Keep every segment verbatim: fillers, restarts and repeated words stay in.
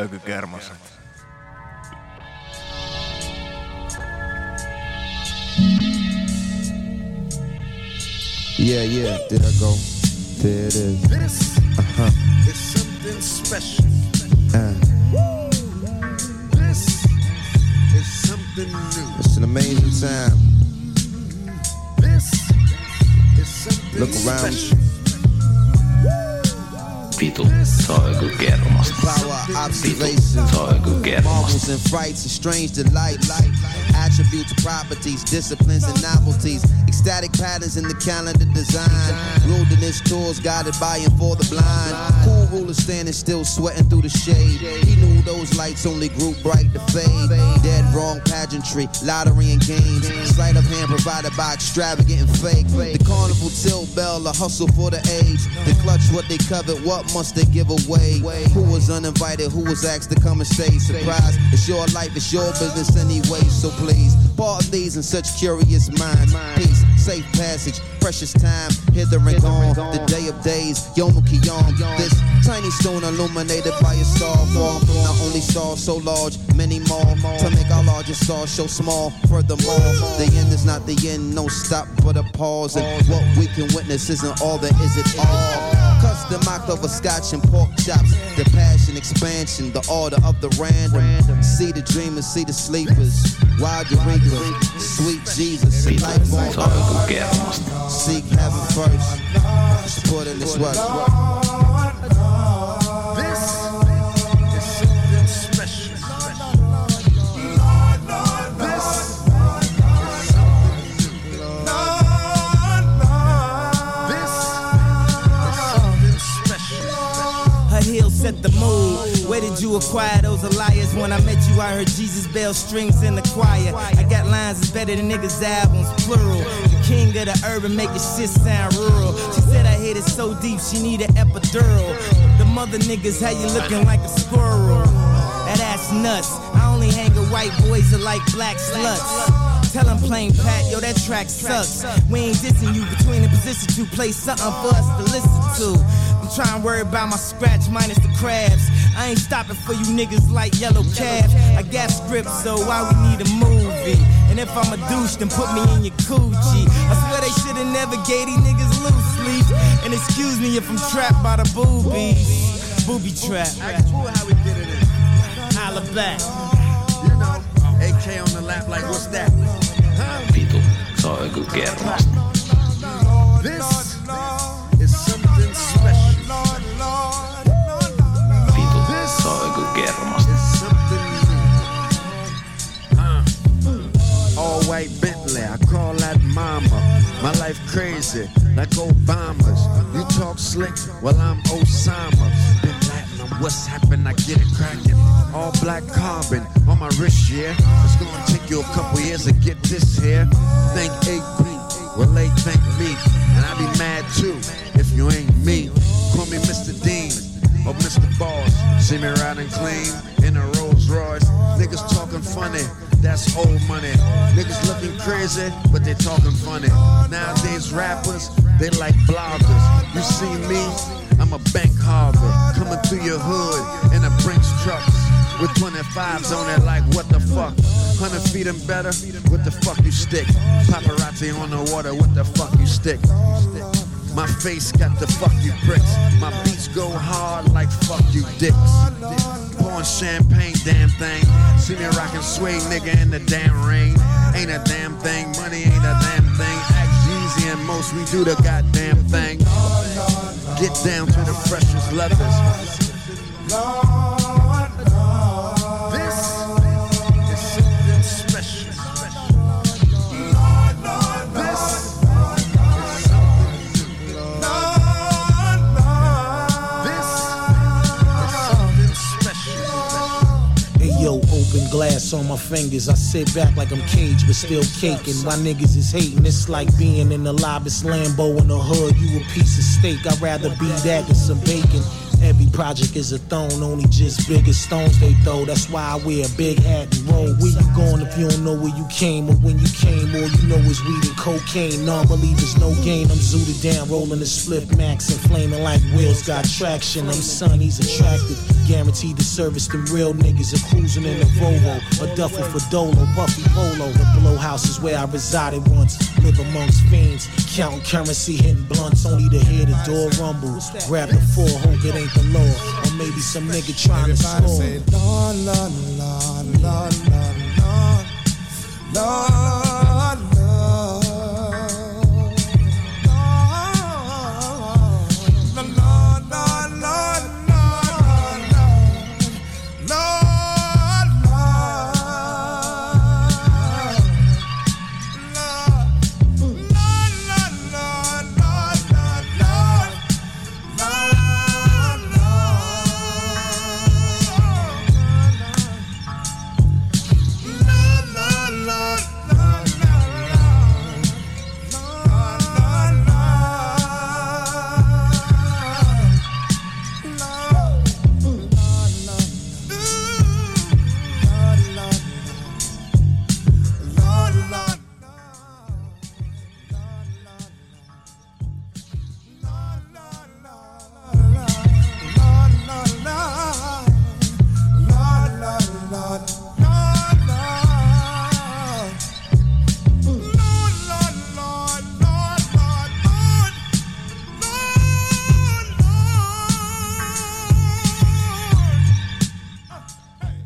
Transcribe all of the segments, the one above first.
ökykermaset. Yeah, yeah, there I go. There it is. This uh-huh. is something special. Uh. Woo! This is something new. It's an amazing time. This is something Look around special. Vitu, toi ku kermasta. Vitu, toi ku kermasta. And frights and strange delight. Attributes, properties, disciplines and novelties. Ecstatic patterns in the calendar design. Wilderness tours guided by and for the blind. Cool ruler standing still sweating through the shade. He knew those lights only grew bright to fade. Dead wrong pageantry, lottery and games. Sleight of hand provided by extravagant and fake. The carnival till bell, a hustle for the age. They clutch what they covet, what must they give away? Who was uninvited, who was asked to come and stay? Surprise, it's your life, it's your business anyway, so please. Part of these and such curious minds. Peace, safe passage, precious time, hither and gone. The day of days, Yom Kiyom. This tiny stone illuminated by a star fall. Not only stars so large, many more. To make our largest stars show small. Furthermore, the end is not the end. No stop but a pause. And what we can witness isn't all that is it all. Custom mock over scotch and pork chops. The passion, expansion, the order of the random. See the dreamers, see the sleepers. Wild Eureka, sweet Jesus. Seek heaven first. Just put in this work. This is something special. This is something new. This is something special. Her heels set the mood. Where did you acquire those Elias? When I met you, I heard Jesus bell strings in the choir. I got lines that's better than niggas' albums, plural. The king of the urban, make your shit sound rural. She said I hit it so deep, she need an epidural. The mother niggas, how you looking like a squirrel? That ass nuts. I only hang with white boys that like black sluts. Tell him plain Pat, yo, that track sucks. We ain't dissing you between the positions you play something for us to listen to. I'm trying to worry about my scratch minus the crabs. I ain't stopping for you niggas like Yellow Cab. I got scripts, so why we need a movie? And if I'm a douche, then put me in your coochie. I swear they should've never gave these niggas loose sleep. And excuse me if I'm trapped by the boobies. Booby trap. Ask Pooh how we did it in. Holla back. You know, A K on the lap like, what's that? Vitu, toi ku kermasta. This is something special. Vitu, toi ku kermasta. All white Bentley, I call that mama. My life crazy, like Obama's. You talk slick, well I'm Osama. Been platinum, what's happened? I get it cracking. All black carbon on my wrist, yeah. It's gonna take you a couple years to get this here. Thank A P, well they thank me. And I be mad too, if you ain't me. Call me Mister Dean, or Mister Boss. See me riding clean, in a Rolls Royce. Niggas talking funny, that's old money. Niggas looking crazy, but they talking funny. Nowadays rappers, they like bloggers. You see me, I'm a bank hogger. Coming through your hood, in a Brinks truck. With twenty-fives on it like what the fuck. Hundred feet and better, what the fuck you stick? Paparazzi on the water, what the fuck you stick? My face got the fuck you pricks. My beats go hard like fuck you dicks. Pouring champagne, damn thing. See me rockin' sway, nigga, in the damn ring. Ain't a damn thing, money ain't a damn thing. Act easy and most we do the goddamn thing. Get down to the freshest leathers. Glass on my fingers, I sit back like I'm caged but still caking. My niggas is hating, it's like being in the lobbyist Lambo in the hood, you a piece of steak. I'd rather be that than some bacon. Every project is a throne, only just bigger stones they throw. That's why I wear a big hat and roll. Where you going if you don't know where you came or when you came? All you know is weed and cocaine. Non-believers, no gain. I'm zooted down, rolling the split max and flaming like wheels got traction. I'm son, he's attractive. Guaranteed to service them real niggas are cruising in a Rovo, a duffel for Dolo, Buffy Polo. The blow house is where I resided once. Live amongst fiends, counting currency, hitting blunts, only to hear the door rumble. Grab the four, hope it ain't the law, or maybe some nigga trying to score. Everybody say la la la la la la la.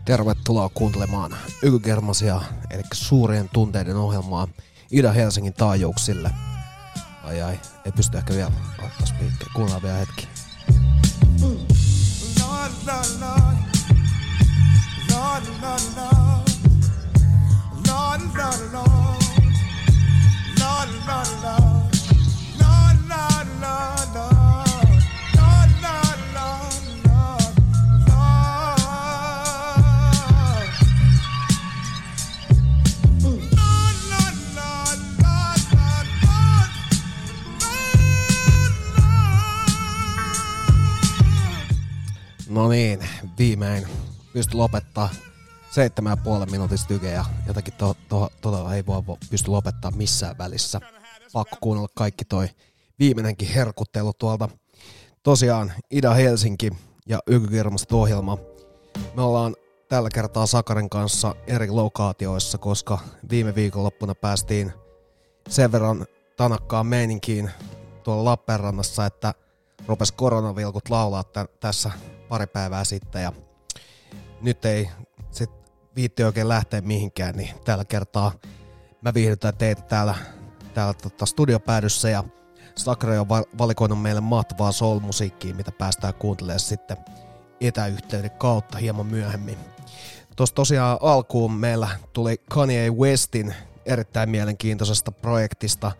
Tervetuloa kuuntelemaan Ykykermasia, eli suurien tunteiden ohjelmaa Ida-Helsingin taajuuksille. Ai ai, ei pysty ehkä vielä ottaa spiikkiä. Kuunnellaan vielä hetki. No niin, viimein pysty lopettaa seitsemän pilkku viisi minuutin stygejä. Jotakin to, to, todella ei voi pysty lopettaa missään välissä. Pakko kuunnella kaikki toi viimeinenkin herkuttelu tuolta. Tosiaan Ida-Helsinki ja Ykykermaset ohjelma. Me ollaan tällä kertaa Sakaren kanssa eri lokaatioissa, koska viime viikonloppuna päästiin sen verran tanakkaan meininkiin tuolla Lappeenrannassa, että rupes koronavilkut laulaa tämän, tässä pari päivää sitten, ja nyt ei sit viitti oikein lähteä mihinkään, niin tällä kertaa mä viihdytän teitä täällä, täällä tota studiopäädyssä, ja Sakre on valikoinut meille mahtavaa soul-musiikkia, mitä päästään kuuntelemaan sitten etäyhteyden kautta hieman myöhemmin. Tuossa tosiaan alkuun meillä tuli Kanye Westin erittäin mielenkiintoisesta projektista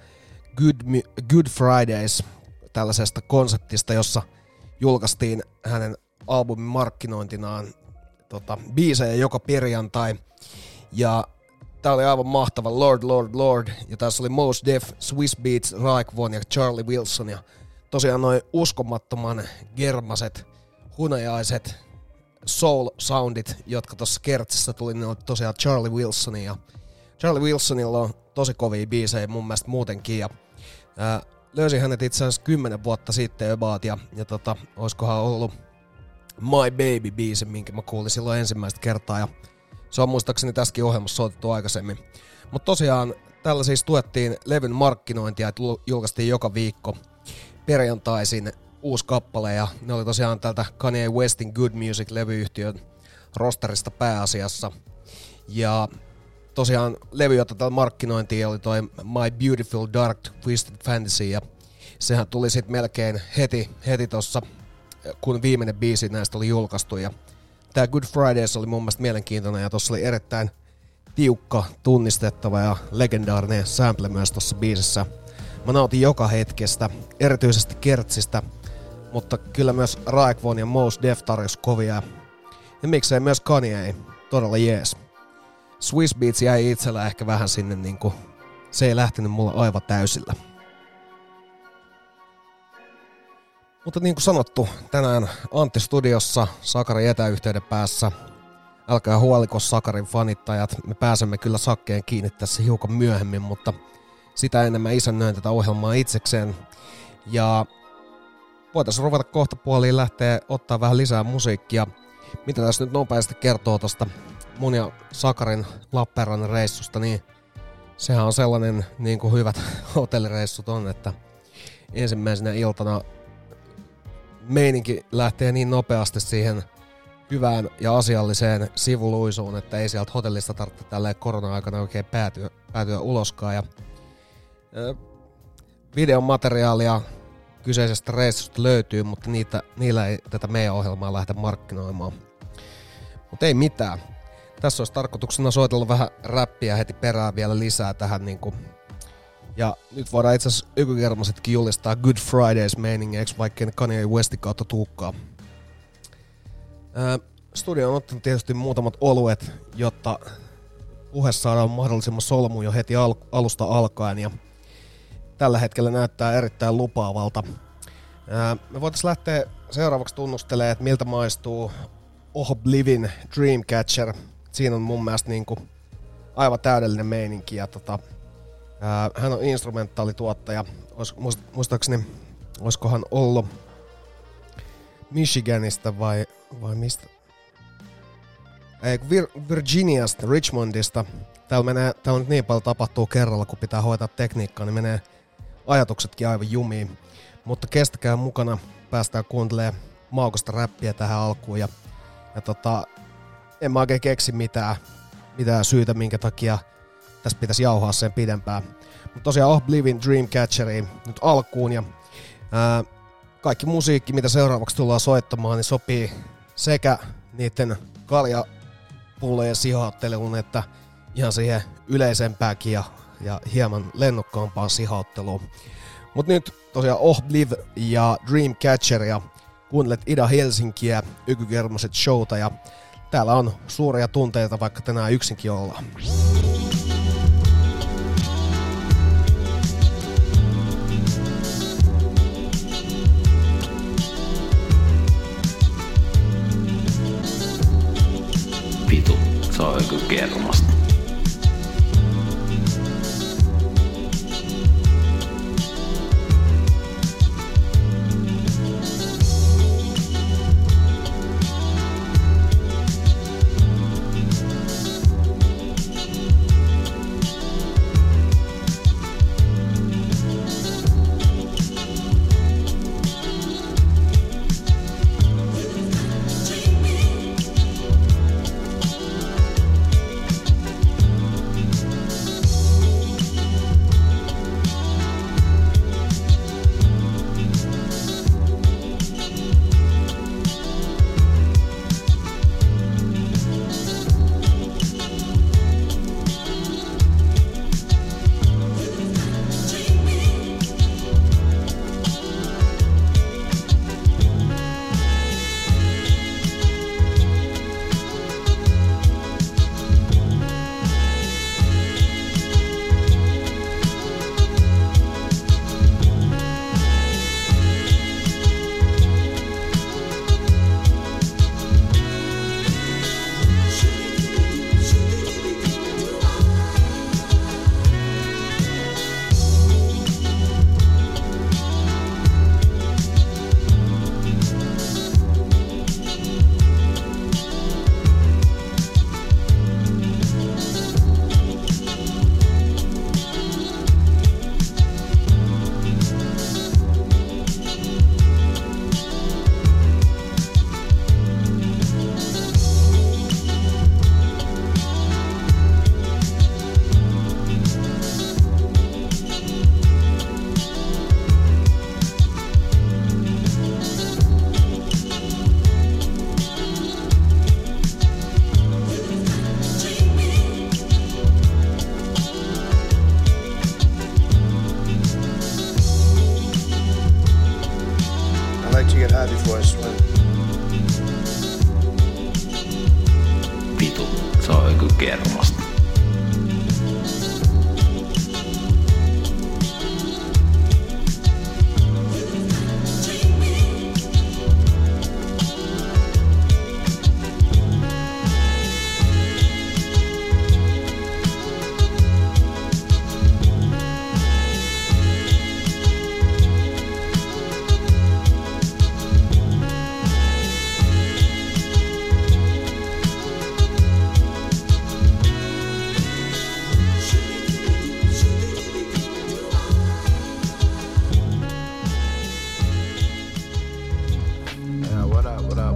Good, Good Fridays, tällaisesta konseptista, jossa julkaistiin hänen albumin markkinointinaan tota, biisejä joka perjantai. Ja tää oli aivan mahtava Lord, Lord, Lord. Ja tässä oli Mos Def, Swiss Beats, Raekwon ja Charlie Wilson. Ja tosiaan noin uskomattoman germaset, hunajaiset soul-soundit, jotka tuossa kertsissä tuli, ne oli tosiaan Charlie Wilsonin. Ja Charlie Wilsonilla on tosi kovia biisejä mun mielestä muutenkin. Ja, ää, löysin hänet itse asiassa kymmenen vuotta sitten about, ja, ja tota, oiskohan ollut My Baby-biisin, minkä mä kuulin silloin ensimmäistä kertaa, ja se on muistaakseni tässäkin ohjelmassa soitettu aikaisemmin. Mutta tosiaan tällä siis tuettiin levyn markkinointia, että julkaistiin joka viikko perjantaisin uusi kappale, ja ne oli tosiaan tältä Kanye Westin Good Music-levyyhtiön rosterista pääasiassa. Ja tosiaan levy, jota täällä markkinointiin, oli toi My Beautiful Dark Twisted Fantasy, ja sehän tuli sitten melkein heti, heti tossa, kun viimeinen biisi näistä oli julkaistu. Ja tää Good Fridays oli mun mielestä mielenkiintoinen, ja tossa oli erittäin tiukka, tunnistettava ja legendaarinen sample myös tossa biisissä. Mä nautin joka hetkestä, erityisesti kertsistä, mutta kyllä myös Raekwon ja Mos Def tarjosi kovia, ja miksei myös Kanye, todella jees. Swiss Beats jäi itsellä ehkä vähän sinne niinku, se ei lähtenyt mulla aivan täysillä. Mutta niin kuin sanottu, tänään Antti Studiossa, Sakarin etäyhteyden päässä. Älkää huoliko Sakarin fanittajat, me pääsemme kyllä Sakkeen kiinni tässä hiukan myöhemmin, mutta sitä enemmän isännöin tätä ohjelmaa itsekseen. Ja voitaisiin ruveta kohta puoliin lähteä ottaa vähän lisää musiikkia. Mitä tässä nyt nopeasti kertoo tuosta mun ja Sakarin Lappeenrannan reissusta, niin sehän on sellainen, niin kuin hyvät hotellireissut on, että ensimmäisenä iltana meininki lähtee niin nopeasti siihen hyvään ja asialliseen sivuluisuun, että ei sieltä hotellista tarvitse tälleen korona-aikana oikein päätyä, päätyä uloskaan. Ja, ja videomateriaalia kyseisestä reissusta löytyy, mutta niitä, niillä ei tätä meidän ohjelmaa lähde markkinoimaan. Mutta ei mitään. Tässä olisi tarkoituksena soitella vähän räppiä heti perään vielä lisää tähän. Niin kuin. Ja nyt voidaan itse asiassa ykykermasetkin julistaa Good Fridays-meiningeiksi, vaikkei ne Kanye Westin kautta tuukkaa. Studio on ottanut tietysti muutamat oluet, jotta puhe saadaan mahdollisimman solmuun jo heti al- alusta alkaen. Ja tällä hetkellä näyttää erittäin lupaavalta. Ää, me voitaisiin lähteä seuraavaksi tunnustelemaan, että miltä maistuu Oblivion Dreamcatcher. Siinä on mun mielestä niin kuin aivan täydellinen meininki. Ja tota, ää, hän on instrumentaalituottaja. Ois, muistaakseni, olisikohan ollut Michiganista vai, vai mistä? Ei, Vir- Virginiasta, Richmondista. Täällä, menee, täällä nyt niin paljon tapahtuu kerralla, kun pitää hoitaa tekniikkaa, niin menee ajatuksetkin aivan jumiin. Mutta kestäkää mukana, päästään kuuntelemaan maukasta räppiä tähän alkuun. Ja, ja tota, en mä oikein keksi mitään, mitään syytä, minkä takia tässä pitäisi jauhaa sen pidempään. Mutta tosiaan Oblivion Dreamcatcheriin nyt alkuun. Ja, ää, kaikki musiikki, mitä seuraavaksi tullaan soittamaan, niin sopii sekä niiden kaljapullojen sihautteluun, että ihan siihen yleisempääkin ja, ja hieman lennokkaampaan sihautteluun. Mutta nyt tosiaan Obliv ja Dreamcatcher ja kuuntelet Ida Helsinkiä, Ykykermoset showta ja täällä on suuria tunteita, vaikka tänään yksinkin ollaan. Vitu, se on Ykykermosta.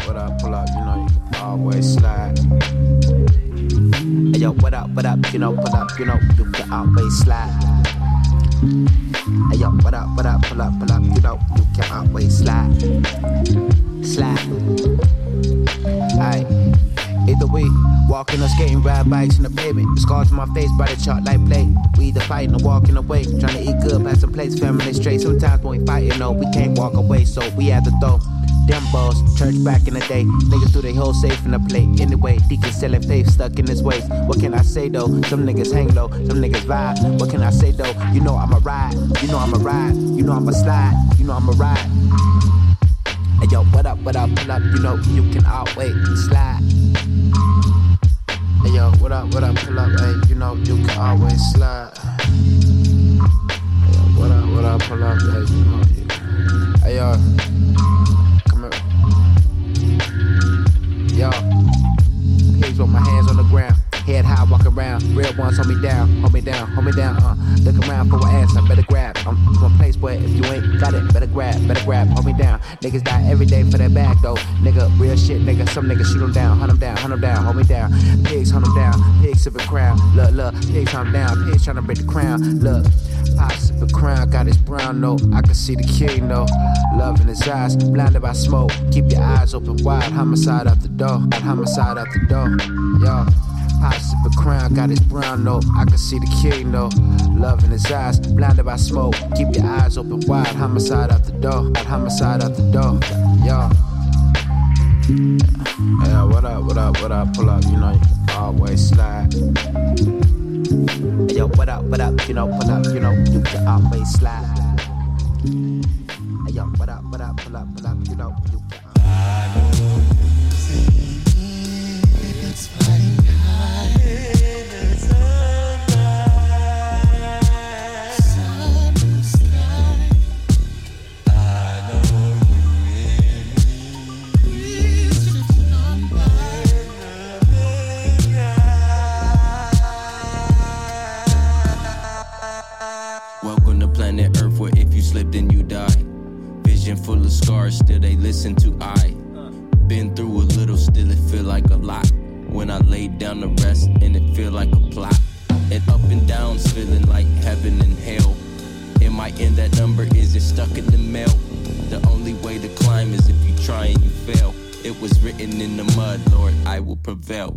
what up, pull up, you know you can always slide. Hey yo, what up, what up, you know, pull up, you know you can always slide. Hey yo, what up, what up, pull up, pull up, you know you can always slide, slide. Aye. Either way, walking or skating, ride bikes in the pavement. The scars on my face, by the chalk like play. We either fighting or walking away. Trying to eat good, pass some plates, family straight. Sometimes when we fighting, no, we can't walk away, so we have to throw them balls. Church back in the day, niggas threw their whole safe in the plate. Anyway, deacon selling faith, stuck in his ways. What can I say though? Some niggas hang low, some niggas vibe. What can I say though? You know I'ma ride, you know I'ma ride, you know I'ma slide, you know I'ma ride. Hey yo, what up, what up, pull up, you know you can always slide. Hey yo, what up, what up, pull up, hey, you know you can always slide. Hey yo, what up, what up, pull up, hey, you know you can. Hey yo, come here. Yo, here's with my hands on the ground. Head high, walk around, real ones hold me down, hold me down, hold me down, uh look around for an answer, better grab. I'm from a place where if you ain't got it, better grab, better grab, hold me down. Niggas die every day for that bag though, nigga, real shit, nigga, some niggas shoot them down, hunt them down, hunt them down, hold me down. Pigs hunt them down, pigs of a crown, look, look, pigs hunt them down, pigs trying to break the crown, look. Pops of a crown, got his brown note, I can see the king though, love in his eyes, blinded by smoke, keep your eyes open wide, homicide out the door, homicide out the door, yo. Pops of a crown, got his brown note, I can see the king though, love in his eyes, blinded by smoke, keep your eyes open wide, homicide out the door, homicide out the door, yo. Yeah, what up, what up, what up, pull up, you know you can always slide. Hey, yo, what up, what up, you know, pull up, you know, you can always slide. Hey, yo, what up, what up, pull up, pull up, you know, you can always slide. It's fighting high in the sunrise, summer sky. I know you in me. Please just come by in the midnight. Welcome to planet Earth, where if you slip then you die. Vision full of scars, still they listen to I. Been through a little, still it feel like a lot. When I lay down to rest and it feel like a plot. And up and down's feeling like heaven and hell. It might end, that number isn't stuck in the mail. The only way to climb is if you try and you fail. It was written in the mud, Lord, I will prevail.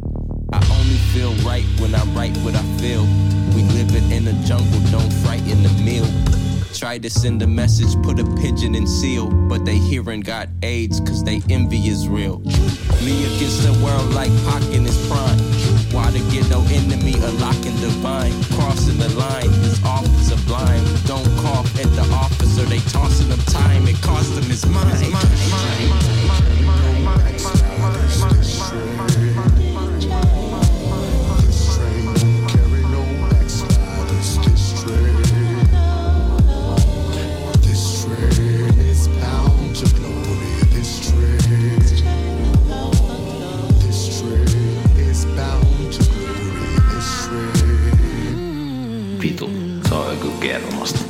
I only feel right when I write what I feel. We living in a jungle, don't frighten the meal. Try to send a message, put a pigeon in seal, but they hearing got AIDS cause they envy is real. Me against the world like Pac in his prime. Why to get no enemy, a lock and divine. Crossing the line, his officer blind. Don't cough at the officer, they tossing him time. It cost him his mind. Mine, mine, mine, mine, mine, mine, mine, mine. Kermasta.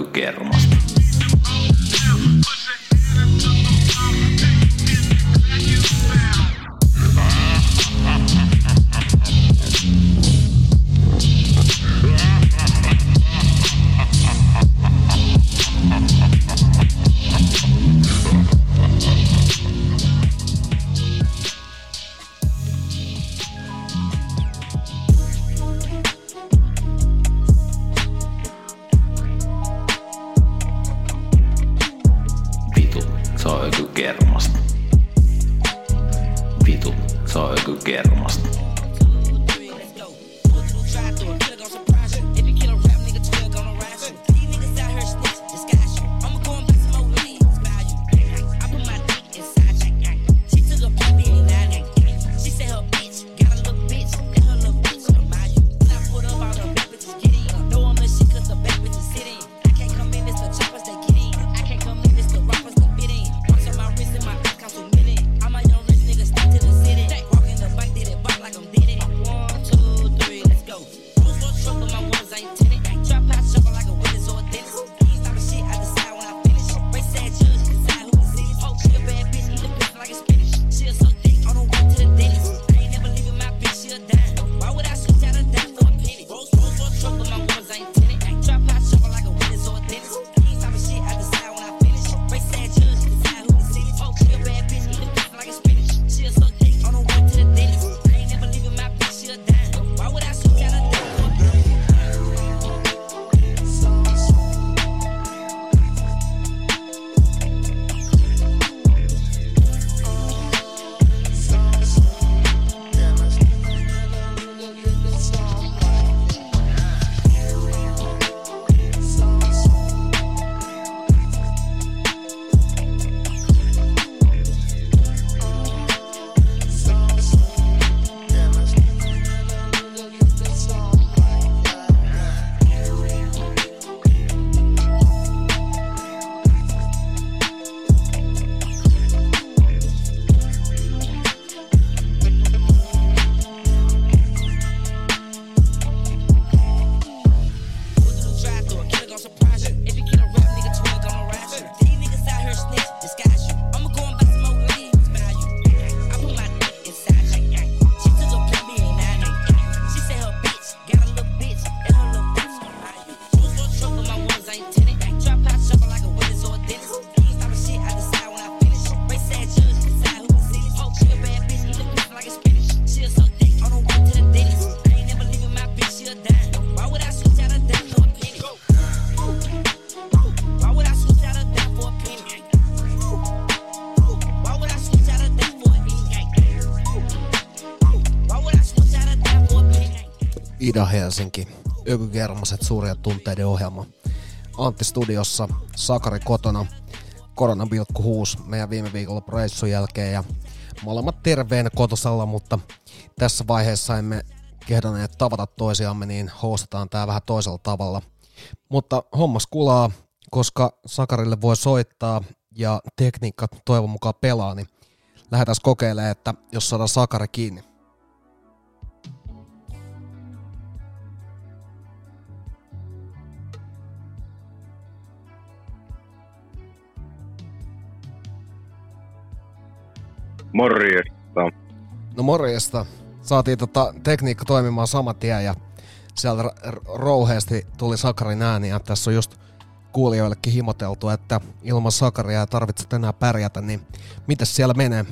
näkyy kermasta. Vitu, se on joku kermasta. Ida-Helsinki, Ökykermaset suurien tunteiden ohjelma. Antti studiossa, Sakari kotona, koronabilkku huus meidän viime viikolla reissun jälkeen ja molemmat terveen kotosalla, mutta tässä vaiheessa emme kehdanneet tavata toisiamme, niin hostataan tää vähän toisella tavalla. Mutta hommas kulaa, koska Sakarille voi soittaa ja tekniikka toivon mukaan pelaa, niin lähdetään kokeilemaan, että jos saadaan Sakari kiinni. Morjesta. No morjesta. Saatiin tota tekniikka toimimaan saman tien ja sieltä rouheasti tuli Sakarin ääni ja tässä on just kuulijoillekin himoteltu, että ilman Sakaria ei tarvitse enää pärjätä, niin mitäs siellä menee?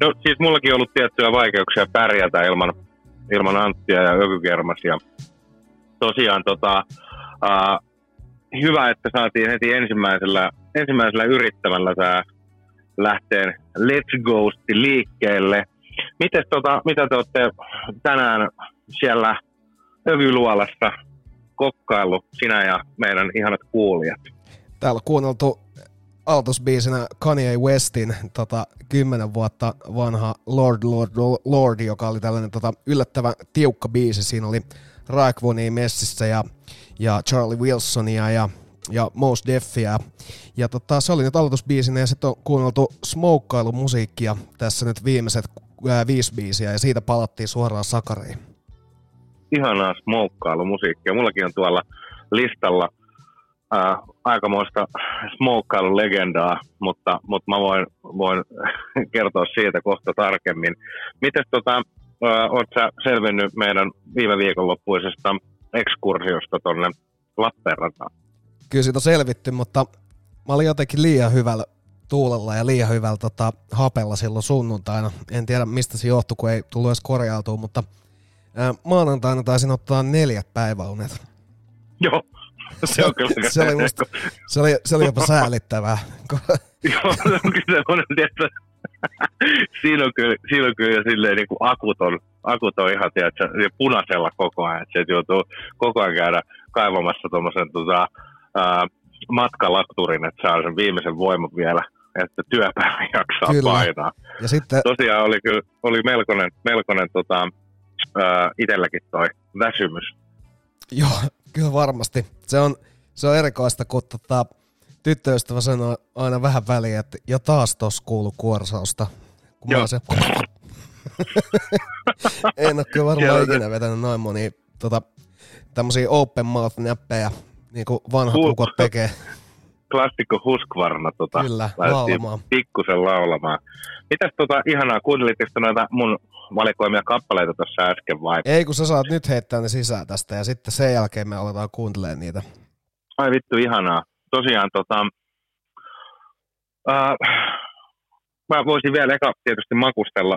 No siis mullakin on ollut tiettyjä vaikeuksia pärjätä ilman, ilman Anttia ja Ökykermasia. Tosiaan tota, äh, hyvä, että saatiin heti ensimmäisellä, ensimmäisellä yrittämällä tää lähteen Let's Ghosti liikkeelle. Mites tota, mitä te olette tänään siellä Ökyluolassa kokkaillut, sinä ja meidän ihanat kuulijat? Täällä on kuunneltu aloitusbiisinä Kanye Westin tota, kymmenen vuotta vanha Lord, Lord, Lord, joka oli tällainen tota, yllättävän tiukka biisi. Siinä oli Raekwoni messissä ja, ja Charlie Wilsonia ja ja Mos Defia. Ja tota, se oli nyt aloitusbiisinä ja sitten on kuunneltu smokkailu-musiikkia tässä nyt viimeiset ää, viisi biisiä ja siitä palattiin suoraan Sakariin. Ihanaa smokkailu-musiikkia. Mullakin on tuolla listalla ää, aikamoista smokkailulegendaa, mutta, mutta mä voin, voin kertoa siitä kohta tarkemmin. Mites tota, oot sä selvinnyt meidän viime viikonloppuisesta ekskursiosta tonne Lappeenrantaan? Kyllä siitä on selvitty, mutta mä olin jotenkin liian hyvällä tuulella ja liian hyvällä tota, hapella silloin sunnuntaina. En tiedä mistä se johtui, kun ei tullut edes korjautua, mutta ää, maanantaina taisin ottaa neljät päiväunet. Joo. Se, on kyllä se, oli musta, se, oli, se oli jopa säälittävää. Joo, se on kyllä tietysti. Siinä on kyllä, siinä on kyllä silleen niin kuin akut on, akut on ihan tiedätkö, punaisella koko ajan. Se joutuu koko ajan käydä kaivamassa tuommoisen tota, matkalakturin, että saa sen viimeisen voiman vielä, että työpäivä jaksaa kyllä painaa. Ja sitten tosiaan oli, kyllä, oli melkoinen, melkoinen tota, ää, itselläkin toi väsymys. Joo, kyllä varmasti. Se on, se on erikoista, kun tota, tyttöystävä sanoo aina vähän väliä, että ja taas tossa kuuluu kuorsausta. Kun mä se... en ole kyllä varmaan joo, ikinä vetänyt noin monia tota, tämmöisiä open mouth-näppejä, niin kuin vanhat ukot tekee. Klassikko Husqvarna tota, laulamaan. Pikkusen laulamaan. Mitäs tota, ihanaa, kuuntelitko näitä mun valikoimia kappaleita tuossa äsken vai? Ei, kun sä saat nyt heittää ne sisään tästä ja sitten sen jälkeen me aletaan kuuntelemaan niitä. Ai vittu, ihanaa. Tosiaan tota, äh, mä voisin vielä eka tietysti makustella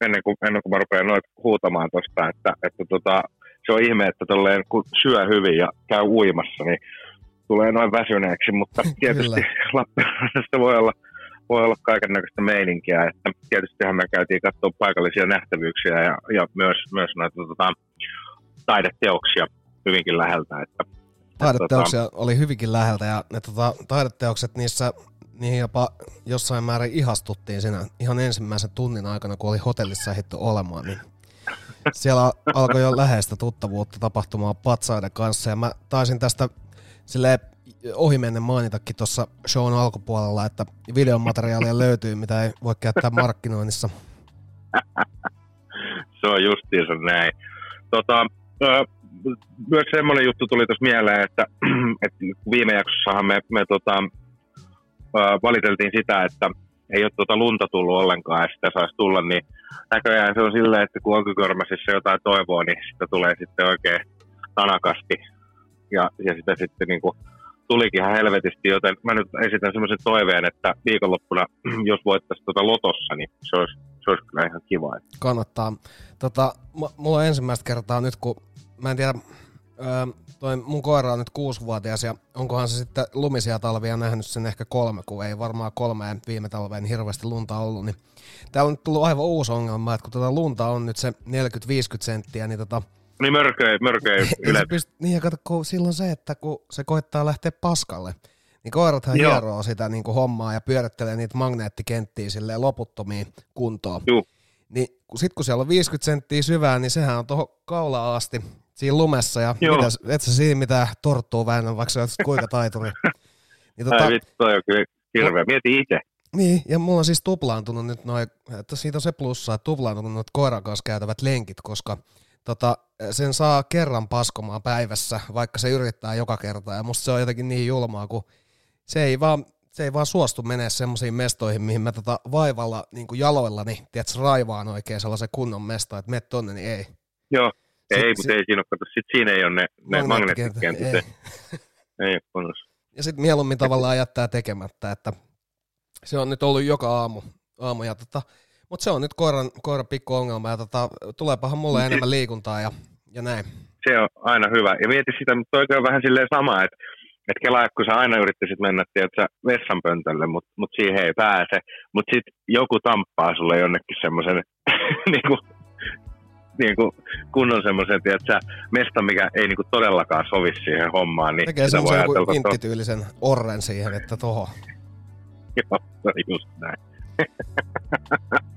ennen kuin, ennen kuin mä rupean noita huutamaan tosta, että, että tota, se on ihme, että tolleen kun syö hyvin ja käy uimassa, niin tulee noin väsyneeksi, mutta tietysti Lappeenrannassa voi olla voi olla kaiken näköistä meininkiä, että tietystihän me käytiin katsoa paikallisia nähtävyyksiä ja, ja myös, myös näitä tota, taideteoksia hyvinkin läheltä. Että, taideteoksia että, oli hyvinkin läheltä ja ne tota, taideteokset, niissä, niihin jopa jossain määrin ihastuttiin siinä ihan ensimmäisen tunnin aikana, kun oli hotellissa ehditty olemaan, niin siellä alkoi jo läheistä tuttavuutta tapahtumaan patsaiden kanssa ja mä taisin tästä silleen ohimennen mainitakin tuossa shown alkupuolella, että videomateriaalia löytyy, mitä ei voi käyttää markkinoinnissa. Se on justiinsa näin. Tota, myös semmoinen juttu tuli tuossa mieleen, että, että viime jaksossahan me, me tota, valiteltiin sitä, että ei ole tuota lunta tullut ollenkaan ja sitä saisi tulla, niin näköjään se on silleen, että kun onkikörmäsissä jotain toivoa, niin sitä tulee sitten oikein tanakasti ja, ja sitä sitten niin kuin tulikin ihan helvetisti, joten mä nyt esitän semmoisen toiveen, että viikonloppuna, jos voittaisiin tuota lotossa, niin se olisi, se olisi kyllä ihan kiva. Kannattaa. Tota, mulla on ensimmäistä kertaa nyt, kun mä en tiedä, toi mun koira on nyt kuusivuotias ja onkohan se sitten lumisia talvia nähnyt sen ehkä kolme, kun ei varmaan kolmeen viime talveen hirveästi lunta ollut. Niin täällä on nyt tullut aivan uusi ongelma, että kun tota lunta on nyt se neljäkymmentä viisikymmentä senttiä, niin tota... Niin mörköi, mörköi yleensä. Niin ja kato, silloin se, että kun se koittaa lähteä paskalle, niin koirathan joo hieroo sitä niin kuin hommaa ja pyörittelee niitä magneettikenttiä silleen loputtomiin kuntoon. Juu. Niin sit kun siellä on viisikymmentä senttiä syvää, niin sehän on tuohon kaulaan asti siinä lumessa ja mitäs, et sä siinä mitään torttua väännä, vaikka sä olet kuinka taituri. Niin, tota, ai vittu, toi on kyllä hirveä, mieti itse. Niin, ja mulla on siis tuplaantunut nyt noin, että siitä on se plussa, että tuplaantunut noit koiran kanssa käytävät lenkit, koska tota, sen saa kerran paskomaan päivässä, vaikka se yrittää joka kerta. Ja musta se on jotenkin niin julmaa, kun se ei vaan, se ei vaan suostu menee semmoisiin mestoihin, mihin mä tota vaivalla niin kuin jaloillani, tiedätkö, raivaan oikein sellaisen kunnon mesto, että mene tonne, niin ei. Joo, ei, mutta sit, ei siinä ole, sitten siinä ei ole ne, ne magneettikentit. Ei, ei ole kunnossa. Ja sitten mieluummin tavallaan jättää tekemättä, että se on nyt ollut joka aamu, aamu ja tota... Mutta se on nyt koiran, koiran pikku ongelma ja tota, tuleepahan mulle enemmän liikuntaa ja, ja näin. Se on aina hyvä. Ja mieti sitä, mutta toi on vähän silleen sama, että et kelaa, kun sä aina yrittäisit mennä tiedätkö, vessanpöntölle, mutta mut siihen ei pääse. Mutta sitten joku tamppaa sulle jonnekin semmoisen niinku, niinku, kunnon semmoisen mestan, mikä ei niinku todellakaan sovi siihen hommaan. Niin tekee semmoisen joku inttityylisen orren siihen, että toho. Joo, just näin.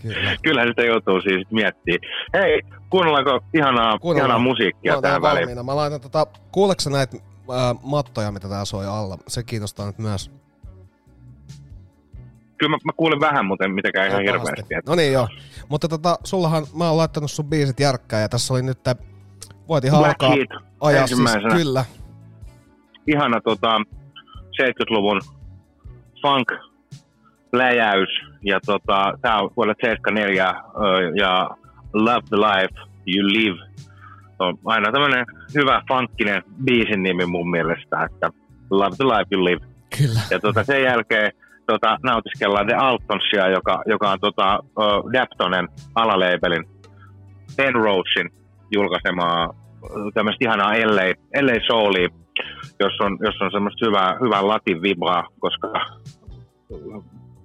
Kyllä. Kyllähän sitä joutuu siis miettimään. Hei, kuunnellaanko ihanaa, ihanaa musiikkia tähän väliin? Mä laitan tota, kuuleksä näitä ää, mattoja, mitä tää soi alla? Se kiinnostaa nyt myös. Kyllä mä, mä kuulen vähän, mutta mitäkään ihan hirveästi. No niin joo, mutta tota, sullahan mä oon laittanut sun biisit järkkään ja tässä oli nyt, voit ihan alkaa ajaa siis, kyllä. Ihana tota, seitsemänkymmentäluvun funk-läjäys, ja tota, tää on vuodelta seitsemänkymmentäneljä, ja Love the Life You Live on aina tämmönen hyvä funkkinen biisin nimi mun mielestä, että Love the Life You Live. Kyllä. Ja tota, sen jälkeen tota, nautiskellaan The Altonsia, joka, joka on tota, uh, Daptonen alaleipelin Penrosein julkaisemaa tämmöistä ihanaa L A Soulia, jos on, jos on semmoista hyvää, hyvää latin vibraa, koska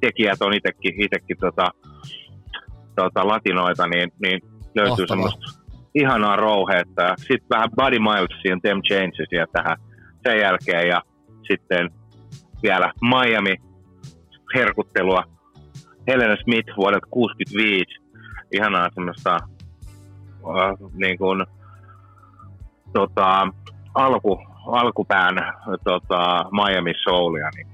tekijät on itekin, itekin tota, tota latinoita, niin, niin löytyy Ohtavaa. Semmoista ihanaa rouheetta. Sitten vähän Buddy Milesiin, Them Chainsiin tähän sen jälkeen, ja sitten vielä Miami herkuttelua, Helena Smith vuodelta kuusikymmentäviisi, ihanaa semmoista äh, niin kuin tota, alku, alkupään tota, Miami Soulia, niin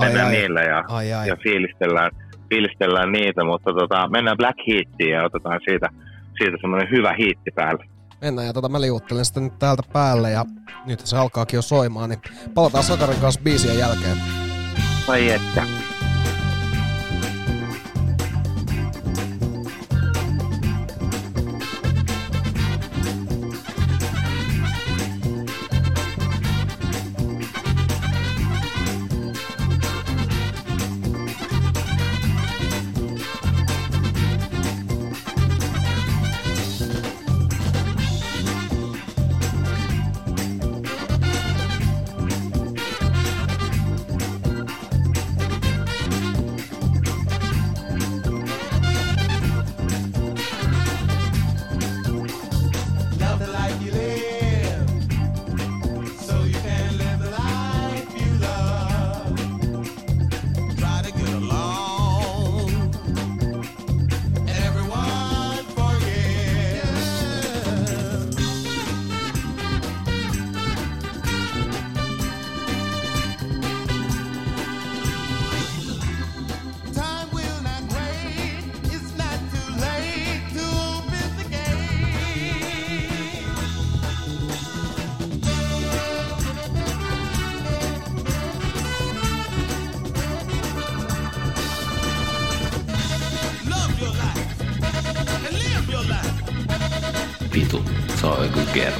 mennään ai, niillä ja, ai, ai. ja fiilistellään, fiilistellään niitä, mutta tota, mennään Black Heatiin ja otetaan siitä, siitä semmoinen hyvä hiitti päälle. Mennään, ja tota, mä liuuttelen sitä nyt täältä päälle, ja nyt se alkaakin jo soimaan, niin palataan Sakarin kanssa biisien jälkeen. Ai että. Yeah.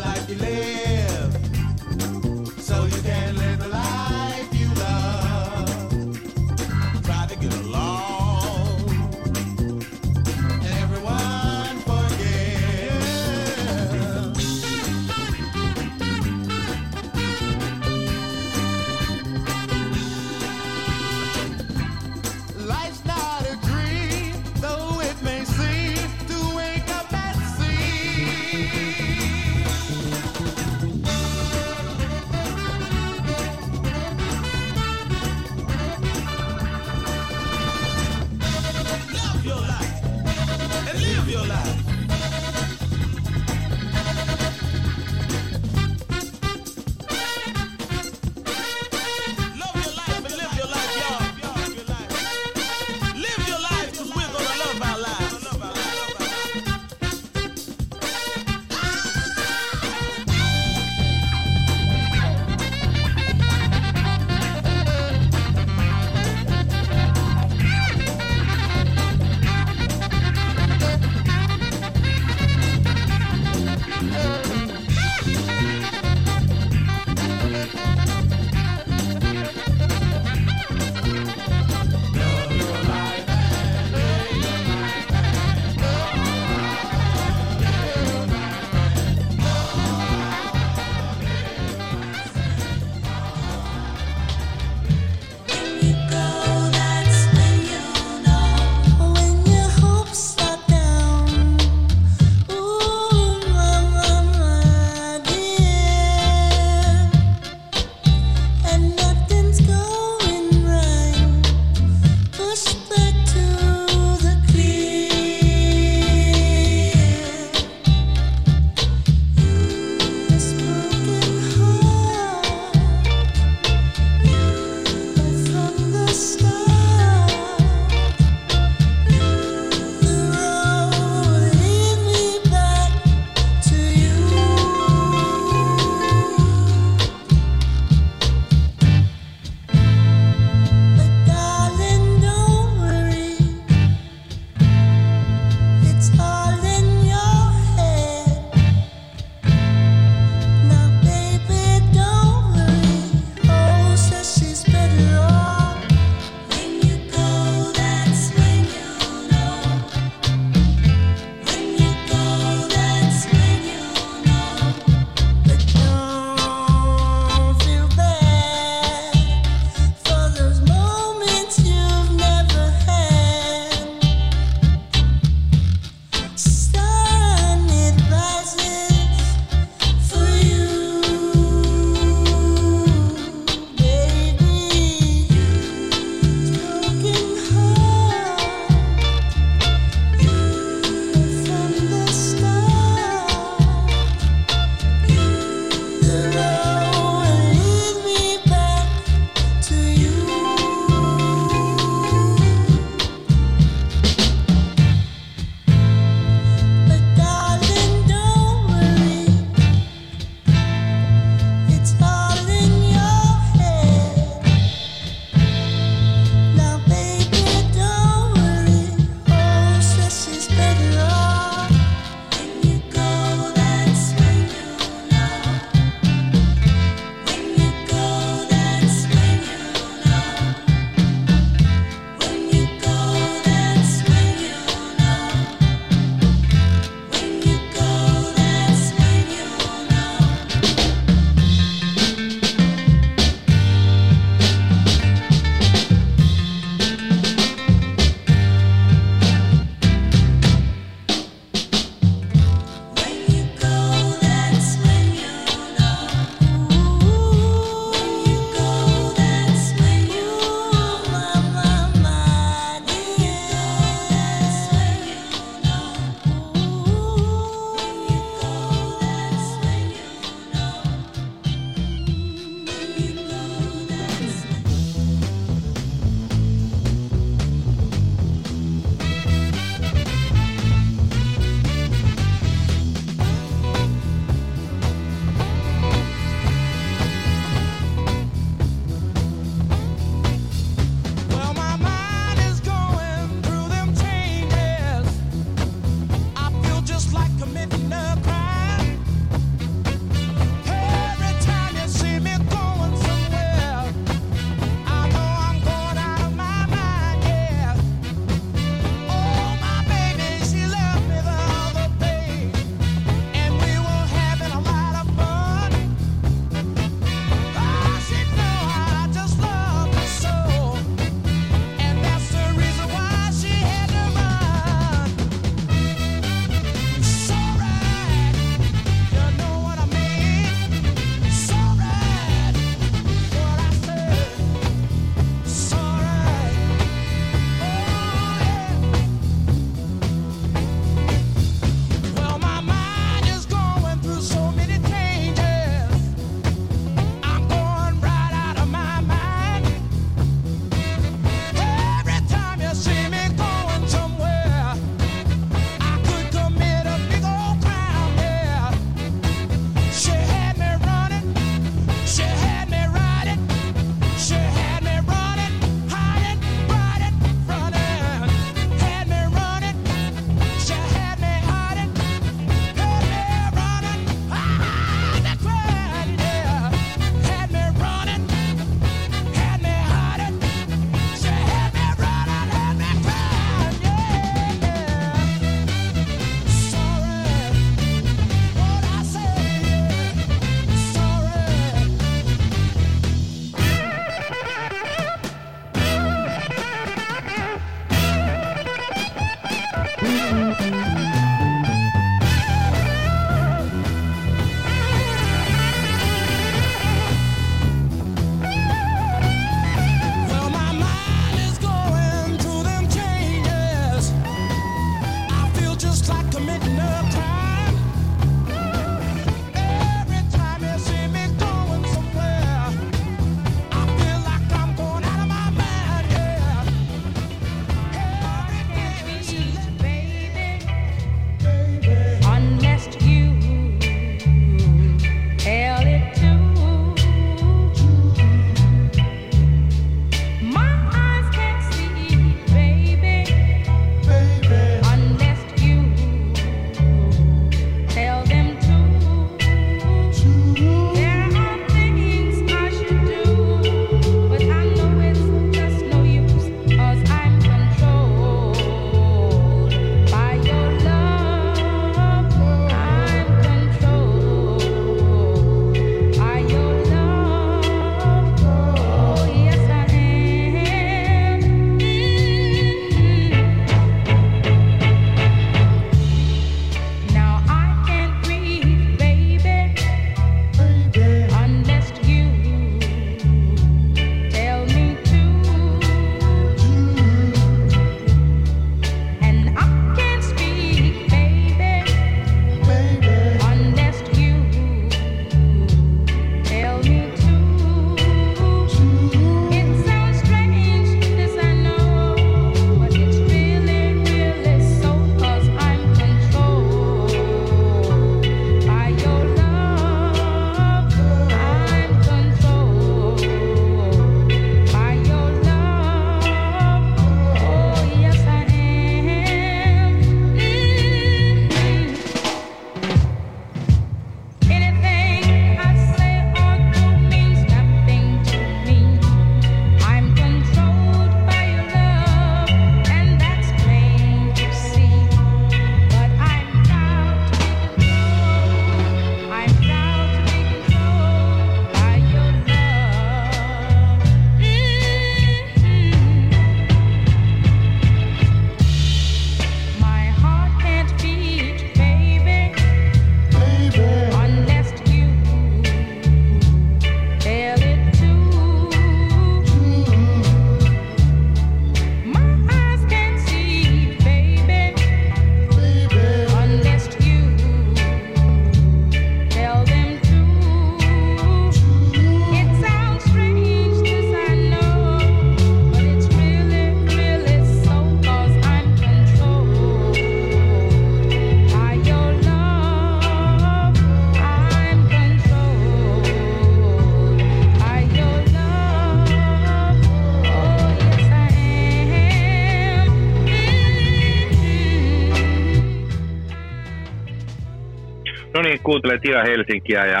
kuuntelet Ida Helsinkiä ja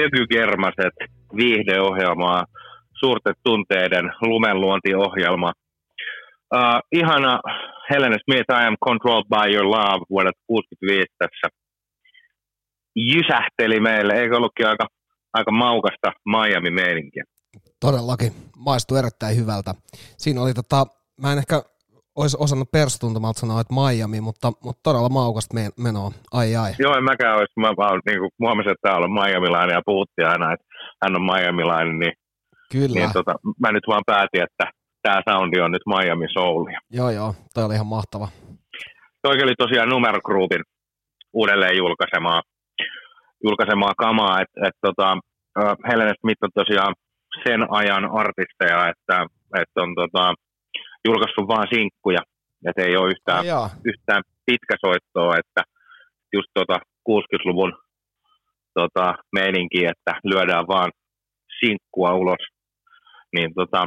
Öky Kermaset viihdeohjelmaa, suurten tunteiden lumenluontiohjelma. Uh, ihana Helena Smith, I am controlled by your love vuodelta kuusikymmentäviisi tässä jysähteli meille. Eikö ollutkin aika, aika maukasta Miami-meininkiä? Todellakin. Maistui erittäin hyvältä. Siinä oli tota, mä en ehkä olisi osannut persutuntumalta sanoa, että Miami, mutta, mutta todella maukasta menoa. Ai ai. Joo, en mäkään olisi. Mä vaan niin huomasin, että täällä on miamilainen ja puhuttiin aina, että hän on miamilainen. Niin, kyllä. Niin, tota, mä nyt vaan päätin, että tämä soundi on nyt Miami Soulia. Joo, joo. Toi oli ihan mahtava. Toi oli tosiaan Numero Groupin uudelleen julkaisemaa, julkaisemaa kamaa. Et, et, tota, Helena Smith on tosiaan sen ajan artisteja, että et on tota, julkaissut vaan sinkkuja, että ei ole yhtään, yhtään pitkäsoittoa, että just tota kuudenkymmenen luvun tota, meininki, että lyödään vaan sinkkua ulos, niin tota,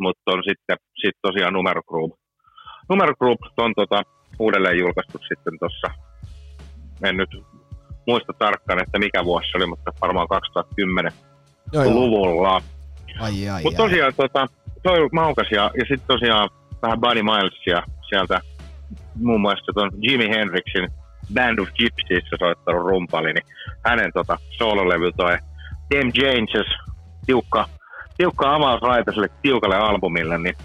mutta on sitten sit tosiaan Numero Group. Numero Group on tota, uudelleen julkaistu sitten tuossa, en nyt muista tarkkaan, että mikä vuosi oli, mutta varmaan kaksituhattakymmenen luvulla. Ai, ai, mutta tosiaan ai. Tota, toi on maukas ja, ja sitten tosiaan vähän Buddy Milesia sieltä muun muassa tuon Jimi Hendrixin Band of Gypsiesissa soittanut rumpali, niin hänen tota, soololevy toi Them Changes, tiukka, tiukka avausraita sille tiukalle albumille, niin,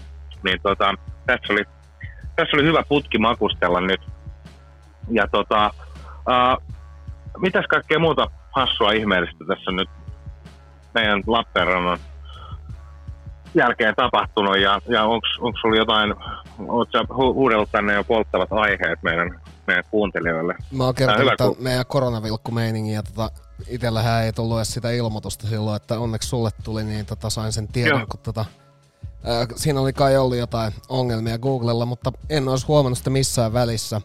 niin tota, tässä, oli, tässä oli hyvä putki makustella nyt. Ja tota, ää, mitäs kaikkea muuta hassua ihmeellistä tässä nyt meidän Lappeenrannan jälkeen tapahtunut, ja, ja onko sulla jotain, ootko sä hu- huudellut tänne jo polttavat aiheet meidän, meidän kuuntelijoille? Mä oon kertonut tämän ku- meidän koronavilkkumeiningin, ja tota, itsellähän ei tullut edes sitä ilmoitusta silloin, että onneksi sulle tuli, niin tota, sain sen tiedon, kun tota, ää, siinä oli kai ollut jotain ongelmia Googlella, mutta en olisi huomannut sitä missään välissä.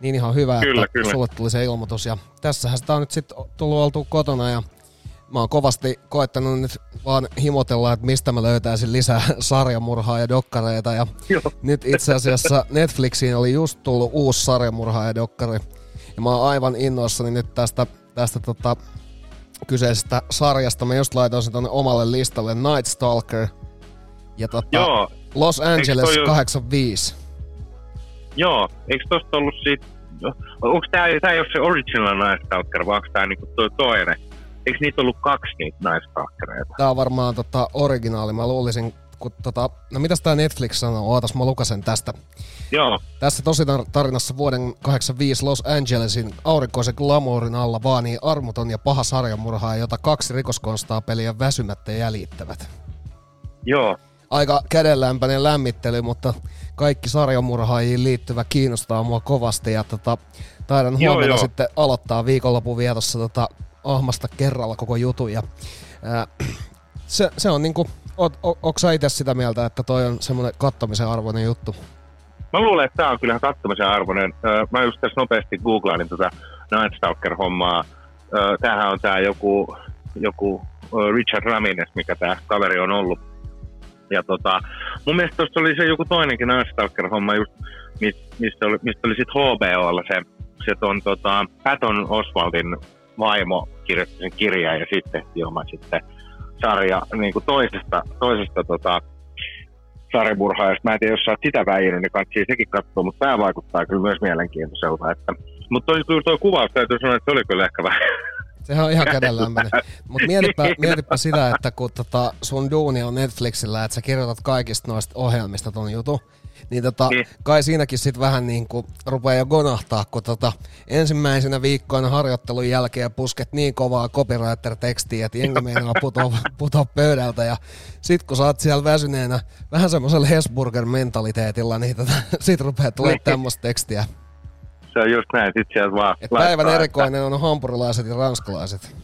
Niin ihan hyvä, kyllä, että kyllä. Sulle tuli se ilmoitus, ja tässähän sitä on nyt sitten tullut oltua kotona, ja mä oon kovasti koettanut nyt vaan himotella, että mistä mä löytäisin lisää sarjamurhaa ja dokkareita. Ja nyt itse asiassa Netflixiin oli just tullut uusi sarjamurhaa ja dokkari. Ja mä oon aivan innoissani nyt tästä, tästä tota, kyseisestä sarjasta. Mä just laitoin sen tonne omalle listalle Night Stalker ja tota, Los Angeles kahdeksankymmentäviisi. Joo, eikö tosta ollut sit... Onks tää, tää ei oo se original Night Stalker, vaan onks tää niinku toi toinen? Eikö niitä ollut kaksi niitä naistalkereita? Tää on varmaan tota, originaali. Mä luulisin, kun tota... No mitäs tää Netflix sanoo? Ootas, mä lukasen tästä. Joo. Tässä tositarinassa vuoden kahdeksankymmentäviisi Los Angelesin aurinkoisen glamourin alla vaanii armoton ja paha sarjamurhaa, jota kaksi rikoskonstaa-peliä väsymättä jäljittävät. Joo. Aika kädenlämpöinen lämmittely, mutta kaikki sarjamurhaajiin liittyvä kiinnostaa mua kovasti. Ja tota, taidan huomenna joo, joo. sitten aloittaa viikonlopun vietossa tota... ahmasta kerralla koko jutun. Ja, ää, se, se on niinku, onko sä itse sitä mieltä, että toi on semmoinen kattomisen arvoinen juttu? Mä luulen, että tää on kyllähän kattomisen arvoinen. Mä just tässä nopeasti googlailin tota Night Stalker-hommaa. Tämähän on tää joku, joku Richard Ramirez, mikä tää kaveri on ollut. Ja tota, mun mielestä tuossa oli se joku toinenkin Night Stalker-homma, just, mistä oli, mistä oli sit H B O:lla se, se ton tota Patton Oswaltin vaimo kirjoitti sen kirjaa ja sitten tehtiin oma sitten sarja niin kuin toisesta, toisesta tota, sarjamurhaajasta. Mä en tiedä, jos sä oot sitä väinyt, niin kannattaa sekin katsoa, mutta tämä vaikuttaa kyllä myös mielenkiintoiselta. Mutta toi, toi kuvaus täytyy sanoa, että se oli kyllä ehkä vähän... Sehän on ihan kädenlämpöinen. Mutta mietipä, mietipä sitä, että kun tota sun duuni on Netflixillä, että sä kirjoitat kaikista noista ohjelmista ton jutun, niin tota, kai siinäkin sitten vähän niin kuin rupeaa jo gonahtaa, kun tota, ensimmäisenä viikkoina harjoittelun jälkeen pusket niin kovaa copywriter-tekstiä, että jengi meinaa putoa, putoa pöydältä, ja sit kun sä oot siellä väsyneenä vähän semmoisella Hesburger-mentaliteetilla, niin tota, sit rupeaa tulemaan tämmöistä tekstiä. Se on just näin, sit sieltä vaan et laittaa. Päivän erikoinen on hampurilaiset ja ranskalaiset.